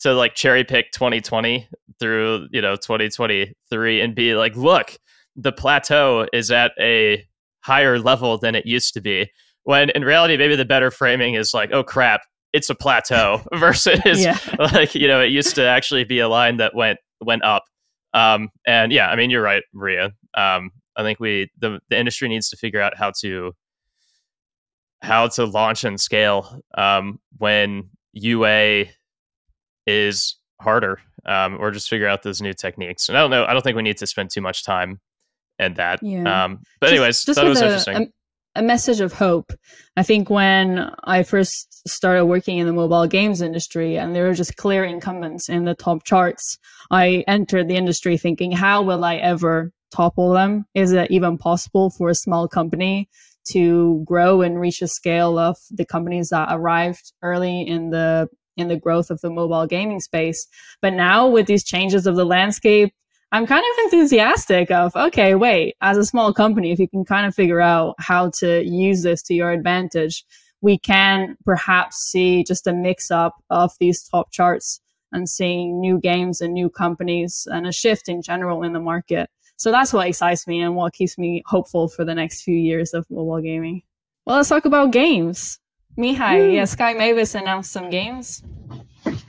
to like cherry pick twenty twenty through, you know, twenty twenty-three and be like, look, the plateau is at a higher level than it used to be. When in reality, maybe the better framing is like, oh, crap, it's a plateau versus yeah. like, you know, it used to actually be a line that went went up. Um, and yeah, I mean, you're right, Maria. Um, I think we, the, the industry needs to figure out how to, how to launch and scale, um, when U A is harder, um, or just figure out those new techniques. And I don't know, I don't think we need to spend too much time in that. Yeah. Um, but just, anyways, just thought it was a, interesting. A, a message of hope. I think when I first started working in the mobile games industry and there were just clear incumbents in the top charts, I entered the industry thinking, how will I ever topple them? Is it even possible for a small company to grow and reach a scale of the companies that arrived early in the in the growth of the mobile gaming space? But now with these changes of the landscape, I'm kind of enthusiastic of, okay, wait, as a small company, if you can kind of figure out how to use this to your advantage, we can perhaps see just a mix up of these top charts and seeing new games and new companies and a shift in general in the market. So that's what excites me and what keeps me hopeful for the next few years of mobile gaming. Well, let's talk about games. Mihai, Woo. yeah, Sky Mavis announced some games.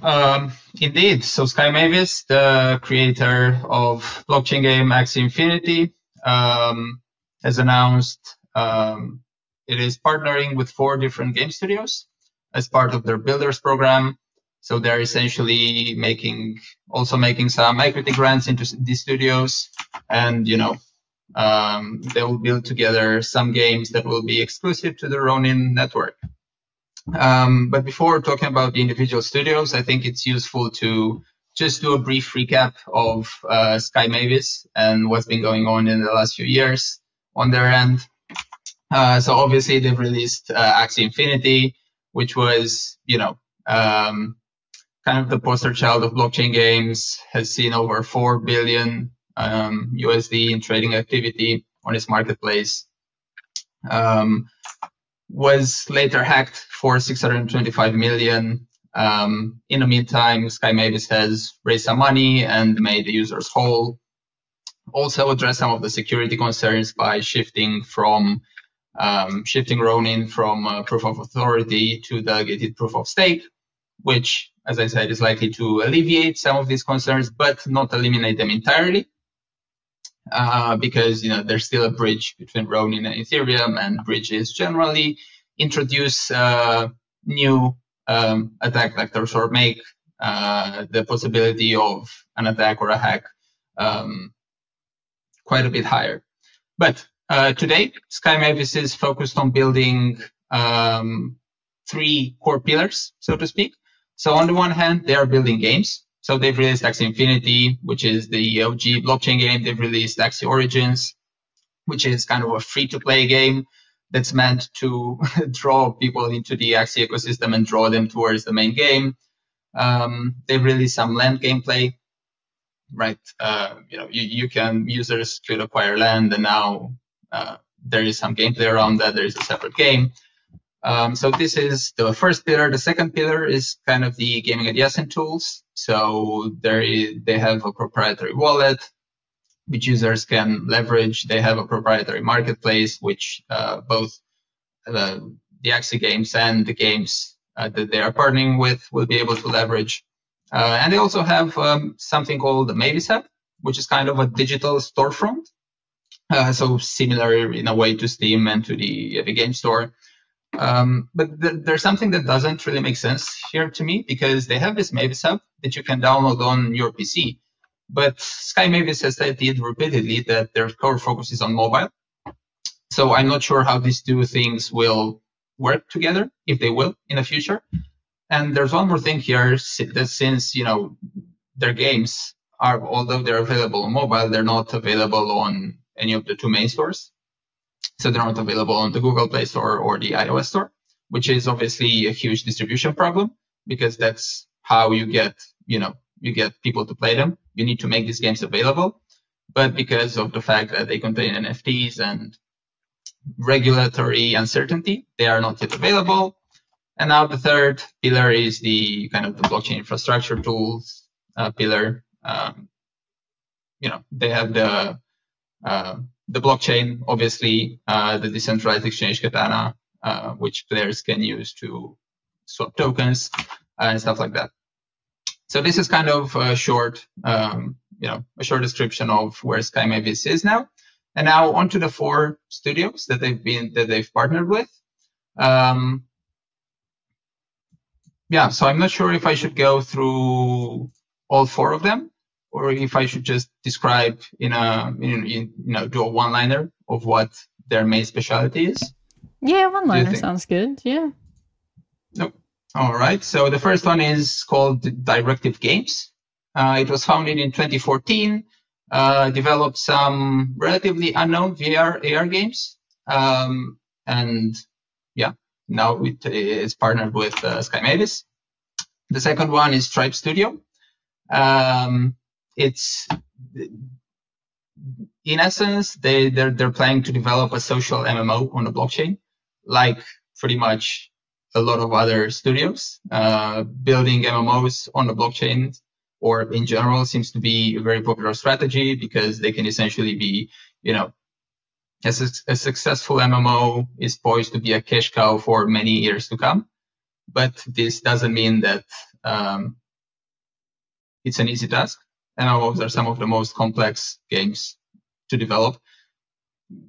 Um, indeed. So Sky Mavis, the creator of blockchain game Axie Infinity, um, has announced um, it is partnering with four different game studios as part of their Builders program. So they're essentially making, also making some equity grants into these studios, and you know, um, they will build together some games that will be exclusive to the Ronin network. Um, but before talking about the individual studios, I think it's useful to just do a brief recap of uh, Sky Mavis and what's been going on in the last few years on their end. Uh, so obviously they've released uh, Axie Infinity, which was, you know, um, kind of the poster child of blockchain games, has seen over four billion um, U S D in trading activity on its marketplace. Um, was later hacked for six hundred twenty-five million. Um, in the meantime, Sky Mavis has raised some money and made the users whole. Also addressed some of the security concerns by shifting from um, shifting Ronin from uh, proof of authority to delegated proof of stake, which, as I said, is likely to alleviate some of these concerns, but not eliminate them entirely, uh, because you know there's still a bridge between Ronin and Ethereum, and bridges generally introduce uh, new um, attack vectors or make uh, the possibility of an attack or a hack um, quite a bit higher. But uh, today, Sky Mavis is focused on building um, three core pillars, so to speak. So on the one hand, they are building games. So they've released Axie Infinity, which is the O G blockchain game. They've released Axie Origins, which is kind of a free-to-play game that's meant to draw people into the Axie ecosystem and draw them towards the main game. Um, they've released some land gameplay, right? Uh, you know, you, you can, users could acquire land, and now uh, there is some gameplay around that. There is a separate game. Um, so this is the first pillar. The second pillar is kind of the gaming adjacent tools. So there is, they have a proprietary wallet, which users can leverage. They have a proprietary marketplace, which uh, both uh, the Axie games and the games uh, that they are partnering with will be able to leverage. Uh, and they also have um, something called the Mavis Hub, which is kind of a digital storefront. Uh, so similar in a way to Steam and to the, the game store. Um, but th- there's something that doesn't really make sense here to me, because they have this Mavis app that you can download on your P C. But Sky Mavis has stated repeatedly that their core focus is on mobile. So I'm not sure how these two things will work together, if they will, in the future. And there's one more thing here, that since, you know, their games are, although they're available on mobile, they're not available on any of the two main stores. So they're not available on the Google Play Store or the iOS Store, which is obviously a huge distribution problem, because that's how you get, you know, you get people to play them. You need to make these games available, but because of the fact that they contain N F Ts and regulatory uncertainty, they are not yet available. And now the third pillar is the kind of the blockchain infrastructure tools uh, pillar. Um, you know, they have the uh, The blockchain, obviously, uh, the decentralized exchange Katana, uh, which players can use to swap tokens uh, and stuff like that. So this is kind of a short, um, you know, a short description of where Sky Mavis is now. And now onto the four studios that they've been that they've partnered with. Um, yeah, so I'm not sure if I should go through all four of them, or if I should just describe in a, in, in, you know, do a one-liner of what their main specialty is. Yeah, one-liner sounds good, yeah. Nope. All right, so the first one is called Directive Games. Uh, it was founded in twenty fourteen, uh, developed some relatively unknown V R, A R games, um, and yeah, now it is partnered with uh, Sky Mavis. The second one is Tribe Studio. Um, It's, in essence, they, they're, they're planning to develop a social M M O on the blockchain, like pretty much a lot of other studios. Uh, building M M Os on the blockchain or in general seems to be a very popular strategy because they can essentially be, you know, a, su- a successful M M O is poised to be a cash cow for many years to come. But this doesn't mean that um, it's an easy task. M M Os are some of the most complex games to develop,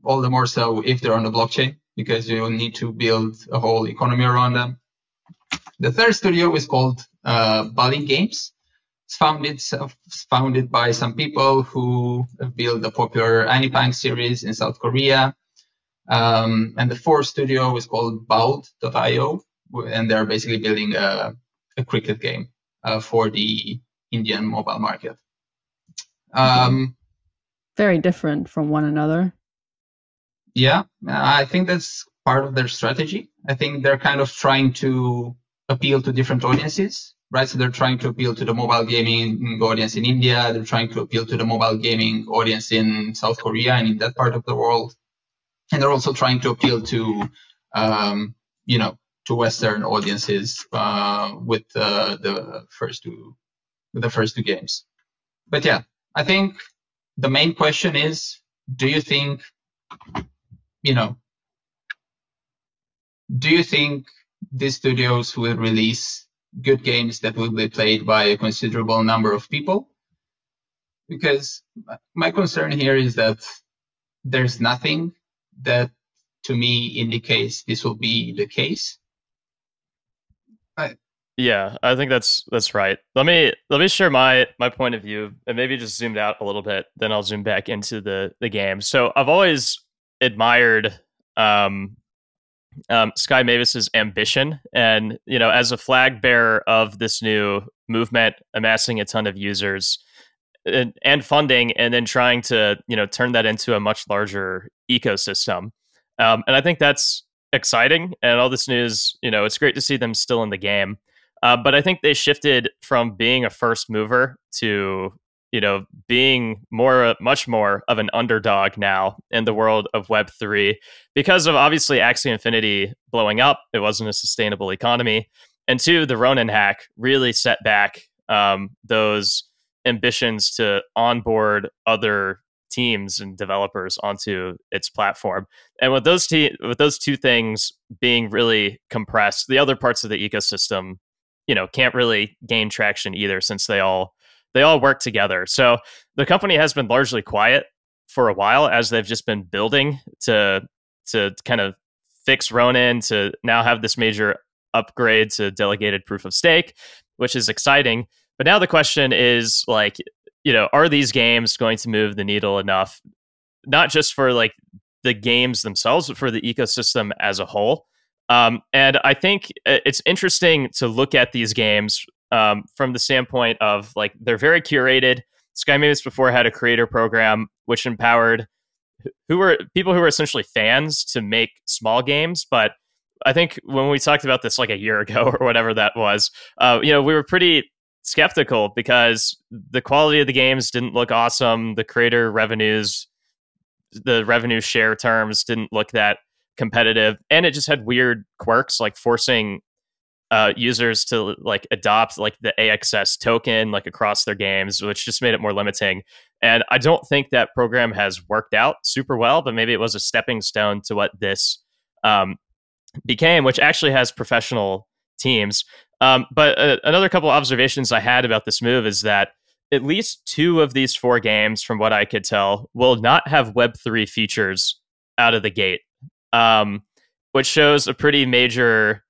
all the more so if they're on the blockchain, because you need to build a whole economy around them. The third studio is called uh, Bali Games. It's founded, it's founded by some people who built the popular Anipang series in South Korea. Um, and the fourth studio is called Baud dot io, and they're basically building a, a cricket game uh, for the Indian mobile market. Um, Very different from one another. Yeah, I think that's part of their strategy. I think they're kind of trying to appeal to different audiences, right? So they're trying to appeal to the mobile gaming audience in India. They're trying to appeal to the mobile gaming audience in South Korea and in that part of the world. And they're also trying to appeal to, um, you know, to Western audiences uh, with uh, the first two, the first two games. But yeah, I think the main question is: Do you think? You know, do you think these studios will release good games that will be played by a considerable number of people? Because my concern here is that there's nothing that to me indicates this will be the case. I... Yeah, I think that's that's right. Let me let me share my my point of view and maybe just zoomed out a little bit, then I'll zoom back into the, the game. So I've always admired um, um, Sky Mavis's ambition, and you know, as a flag bearer of this new movement, amassing a ton of users and, and funding, and then trying to you know turn that into a much larger ecosystem. Um, and I think that's exciting. And all this news, you know, it's great to see them still in the game. Uh, but I think they shifted from being a first mover to you know, being more, much more of an underdog now in the world of Web three because of obviously Axie Infinity blowing up. It wasn't a sustainable economy. And two, the Ronin hack really set back um, those ambitions to onboard other teams and developers onto its platform. And with those, te- with those two things being really compressed, the other parts of the ecosystem, you know, can't really gain traction either since they all They all work together. So the company has been largely quiet for a while as they've just been building to to kind of fix Ronin, to now have this major upgrade to delegated proof of stake, which is exciting. But now the question is, like, you know, are these games going to move the needle enough, not just for like the games themselves, but for the ecosystem as a whole? Um, and I think it's interesting to look at these games Um, from the standpoint of like they're very curated. Sky Mavis before had a creator program which empowered who were people who were essentially fans to make small games. But I think when we talked about this like a year ago or whatever that was, uh, you know, we were pretty skeptical because the quality of the games didn't look awesome. The creator revenues, the revenue share terms didn't look that competitive, and it just had weird quirks like forcing Uh, users to like adopt like the A X S token like across their games, which just made it more limiting. And I don't think that program has worked out super well, but maybe it was a stepping stone to what this um, became, which actually has professional teams. Um, but uh, another couple of observations I had about this move is that at least two of these four games, from what I could tell, will not have Web three features out of the gate, um, which shows a pretty major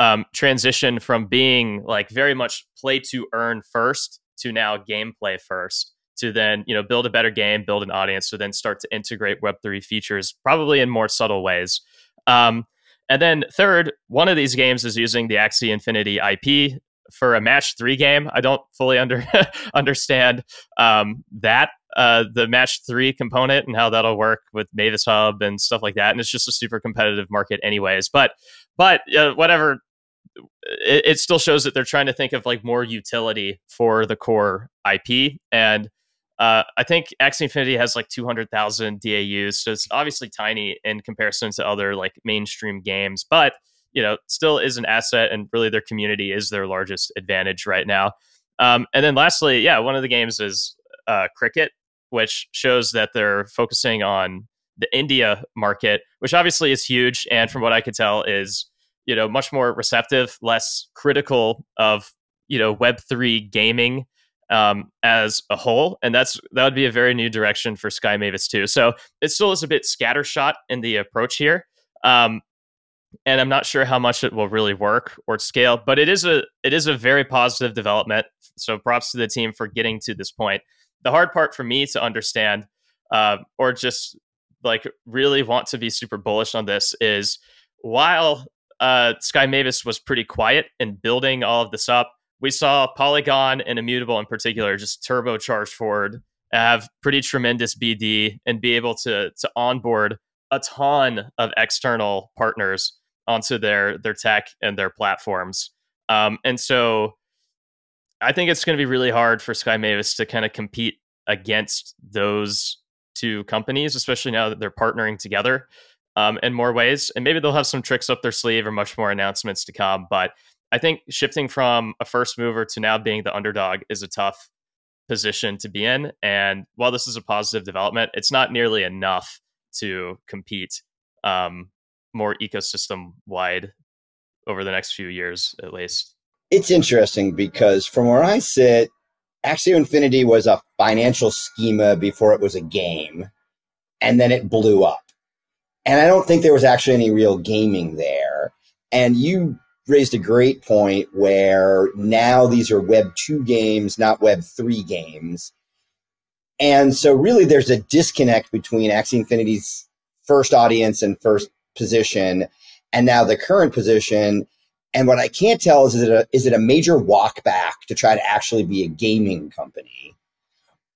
Um, transition from being like very much play to earn first to now gameplay first to then, you know, build a better game, build an audience, to then start to integrate Web three features, probably in more subtle ways. Um, and then third, one of these games is using the Axie Infinity I P for a match three game. I don't fully under understand um, that, uh, the match three component and how that'll work with Mavis Hub and stuff like that. And it's just a super competitive market anyways, but, but uh, whatever, it still shows that they're trying to think of like more utility for the core I P. And uh, I think Axie Infinity has like two hundred thousand D A Us. So it's obviously tiny in comparison to other like mainstream games, but you know, still is an asset, and really their community is their largest advantage right now. Um, and then lastly, yeah, one of the games is uh, Cricket, which shows that they're focusing on the India market, which obviously is huge. And from what I could tell is, you know, much more receptive, less critical of, you know, Web three gaming um, as a whole. And that's that would be a very new direction for Sky Mavis too. So it still is a bit scattershot in the approach here. Um, and I'm not sure how much it will really work or scale, but it is a it is a very positive development. So props to the team for getting to this point. The hard part for me to understand uh, or just like really want to be super bullish on this is while uh, Sky Mavis was pretty quiet in building all of this up, we saw Polygon and Immutable in particular just turbocharge forward, have pretty tremendous B D, and be able to to onboard a ton of external partners onto their their tech and their platforms. Um, and so I think it's going to be really hard for Sky Mavis to kind of compete against those two companies, especially now that they're partnering together um, in more ways. And maybe they'll have some tricks up their sleeve or much more announcements to come. But I think shifting from a first mover to now being the underdog is a tough position to be in. And while this is a positive development, it's not nearly enough to compete um, more ecosystem wide over the next few years, at least. It's interesting because from where I sit, Axie Infinity was a financial schema before it was a game, and then it blew up. And I don't think there was actually any real gaming there. And you raised a great point where now these are Web two games, not Web three games. And so really there's a disconnect between Axie Infinity's first audience and first position and now the current position. And what I can't tell is, is it a, is it a major walk back to try to actually be a gaming company?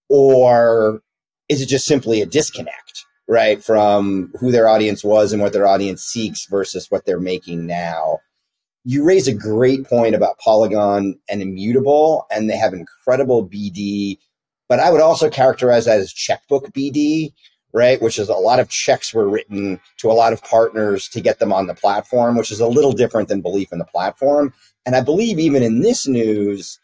Or is it just simply a disconnect, right, from who their audience was and what their audience seeks versus what they're making now? You raise a great point about Polygon and Immutable, and they have incredible B D, but I would also characterize that as checkbook B D, right? Which is a lot of checks were written to a lot of partners to get them on the platform, which is a little different than belief in the platform. And I believe even in this news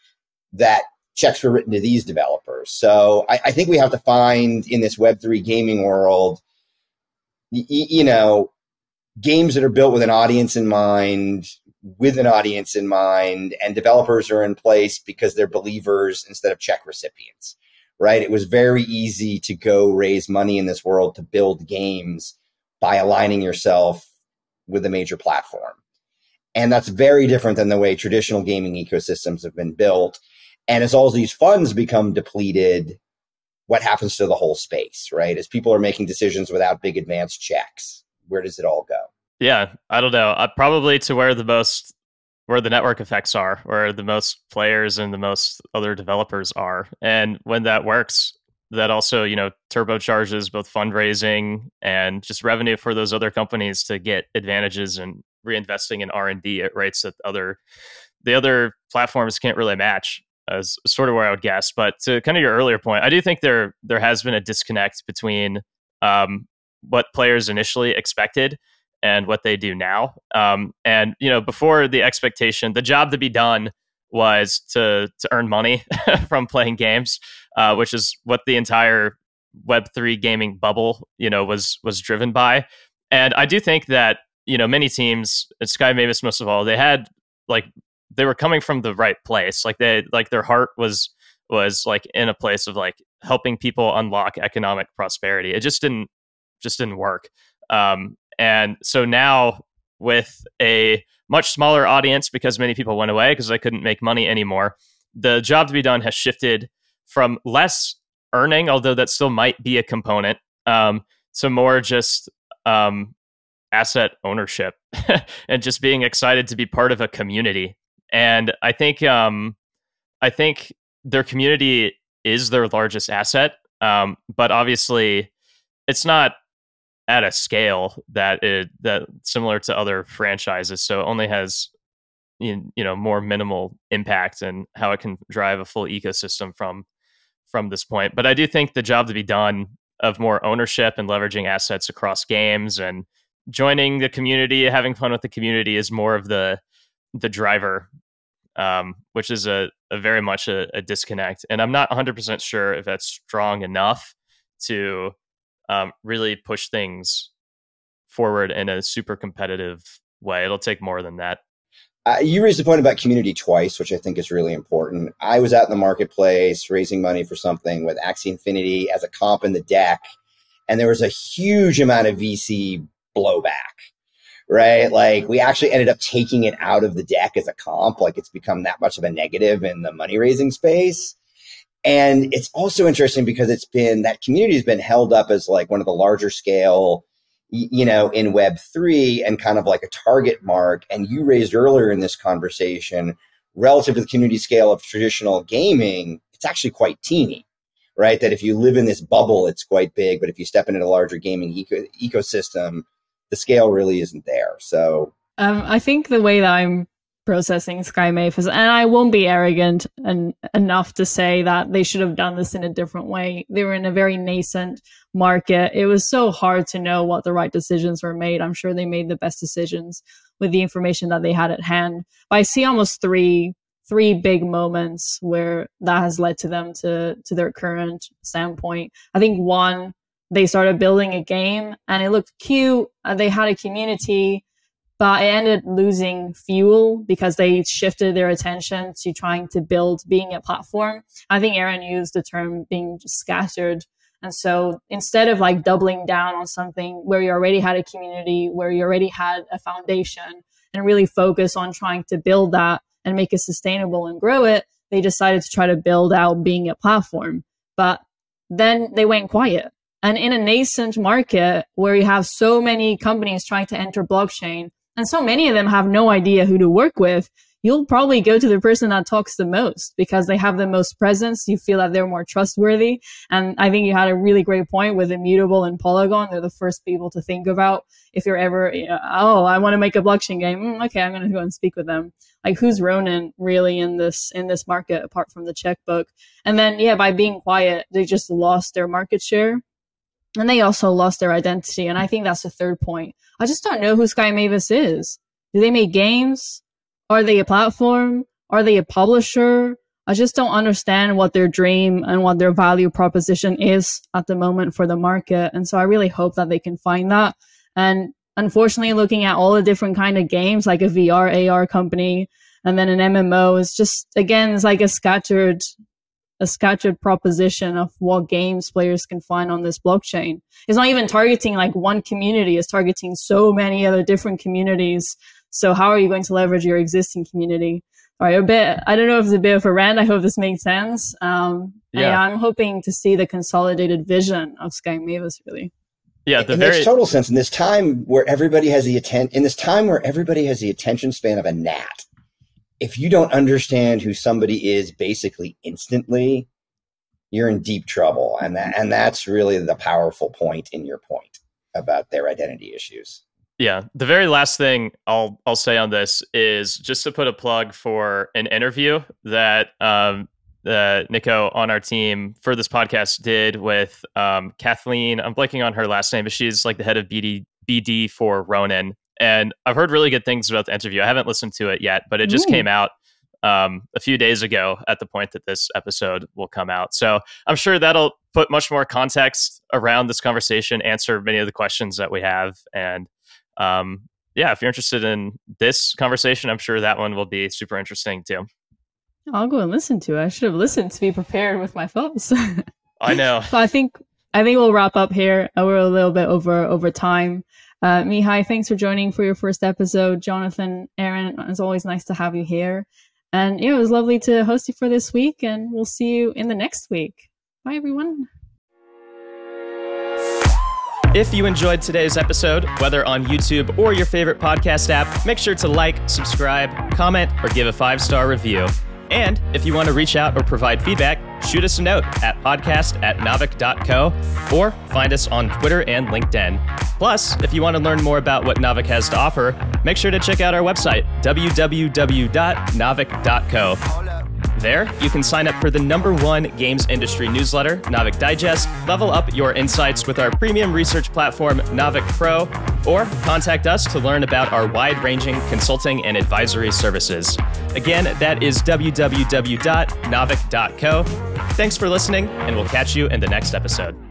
that checks were written to these developers. So I, I think we have to find in this Web three gaming world, y- you know, games that are built with an audience in mind, with an audience in mind, and developers are in place because they're believers instead of check recipients, right? It was very easy to go raise money in this world to build games by aligning yourself with a major platform. And that's very different than the way traditional gaming ecosystems have been built. And as all these funds become depleted, what happens to the whole space, right? As people are making decisions without big advance checks, where does it all go? Yeah, I don't know. Uh, probably to where the most, where the network effects are, where the most players and the most other developers are. And when that works, that also, you know, turbocharges both fundraising and just revenue for those other companies to get advantages and reinvesting in R and D at rates that other, the other platforms can't really match, is sort of where I would guess. But to kind of your earlier point, I do think there there has been a disconnect between um, what players initially expected and what they do now. Um, and, you know, before the expectation, the job to be done was to to earn money from playing games, uh, which is what the entire Web three gaming bubble, you know, was was driven by. And I do think that, you know, many teams, at Sky Mavis most of all, they had, like, they were coming from the right place. Like, they, like their heart was, was like, in a place of, like, helping people unlock economic prosperity. It just didn't, just didn't work. Um, And so now with a much smaller audience, because many people went away because they couldn't make money anymore, the job to be done has shifted from less earning, although that still might be a component, um, to more just um, asset ownership and just being excited to be part of a community. And I think um, I think their community is their largest asset, um, but obviously it's not at a scale that it, that similar to other franchises. So it only has, you know, more minimal impact and how it can drive a full ecosystem from, from this point. But I do think the job to be done of more ownership and leveraging assets across games and joining the community, having fun with the community is more of the the driver, um, which is a, a very much a, a disconnect. And I'm not one hundred percent sure if that's strong enough to um, really push things forward in a super competitive way. It'll take more than that. Uh, you raised the point about community twice, which I think is really important. I was out in the marketplace raising money for something with Axie Infinity as a comp in the deck, and there was a huge amount of V C blowback, right? Like, we actually ended up taking it out of the deck as a comp. Like, it's become that much of a negative in the money raising space. And it's also interesting because it's been, that community has been held up as like one of the larger scale, you know, in Web three and kind of like a target mark. And you raised earlier in this conversation, relative to the community scale of traditional gaming, it's actually quite teeny, right? That if you live in this bubble, it's quite big. But if you step into the larger gaming eco- ecosystem, the scale really isn't there. So um, I think the way that I'm processing Sky Mavis, and I won't be arrogant and enough to say that they should have done this in a different way. They were in a very nascent market. It was so hard to know what the right decisions were made. I'm sure they made the best decisions with the information that they had at hand. But I see almost three three big moments where that has led to them to, to their current standpoint. I think one, they started building a game and it looked cute. They had a community. But it ended losing fuel because they shifted their attention to trying to build being a platform. I think Aaron used the term being just scattered. And so instead of like doubling down on something where you already had a community, where you already had a foundation, and really focus on trying to build that and make it sustainable and grow it, they decided to try to build out being a platform. But then they went quiet. And in a nascent market where you have so many companies trying to enter blockchain, and so many of them have no idea who to work with, you'll probably go to the person that talks the most because they have the most presence. You feel that they're more trustworthy. And I think you had a really great point with Immutable and Polygon. They're the first people to think about if you're ever, you know, oh, I want to make a blockchain game. Mm, okay, I'm going to go and speak with them. Like, who's Ronin really in this in this market apart from the checkbook? And then, yeah, by being quiet, they just lost their market share. And they also lost their identity. And I think that's the third point. I just don't know who Sky Mavis is. Do they make games? Are they a platform? Are they a publisher? I just don't understand what their dream and what their value proposition is at the moment for the market. And so I really hope that they can find that. And unfortunately, looking at all the different kind of games, like a V R, A R company, and then an M M O is just, again, it's like a scattered... a scattered proposition of what games players can find on this blockchain. It's not even targeting like one community, it's targeting so many other different communities. So how are you going to leverage your existing community? All right, a bit, I don't know if it's a bit of a rant, I hope this makes sense. Um, yeah. yeah, I'm hoping to see the consolidated vision of Sky Mavis, really. Yeah, the it very- makes total sense in this time where everybody has the atten- in this time where everybody has the attention span of a gnat. If you don't understand who somebody is basically instantly, you're in deep trouble. And that, and that's really the powerful point in your point about their identity issues. Yeah. The very last thing I'll I'll say on this is just to put a plug for an interview that um, uh, Nico on our team for this podcast did with um, Kathleen. I'm blanking on her last name, but she's like the head of B D, B D for Ronin. And I've heard really good things about the interview. I haven't listened to it yet, but it just mm. came out um, a few days ago at the point that this episode will come out. So I'm sure that'll put much more context around this conversation, answer many of the questions that we have. And um, yeah, if you're interested in this conversation, I'm sure that one will be super interesting too. I'll go and listen to it. I should have listened to be prepared with my phones. I know. So I think I think we'll wrap up here. We're a little bit over over time. Uh, Mihai, thanks for joining for your first episode. Jonathan, Aaron, it's always nice to have you here. And yeah, it was lovely to host you for this week, and we'll see you in the next week. Bye, everyone. If you enjoyed today's episode, whether on YouTube or your favorite podcast app, make sure to like, subscribe, comment, or give a five-star review. And if you want to reach out or provide feedback, shoot us a note at podcast at naavik dot co or find us on Twitter and LinkedIn. Plus, if you want to learn more about what Naavik has to offer, make sure to check out our website, w w w dot naavik dot co. There, you can sign up for the number one games industry newsletter, Naavik Digest, level up your insights with our premium research platform, Naavik Pro, or contact us to learn about our wide-ranging consulting and advisory services. Again, that is w w w dot naavik dot co. Thanks for listening, and we'll catch you in the next episode.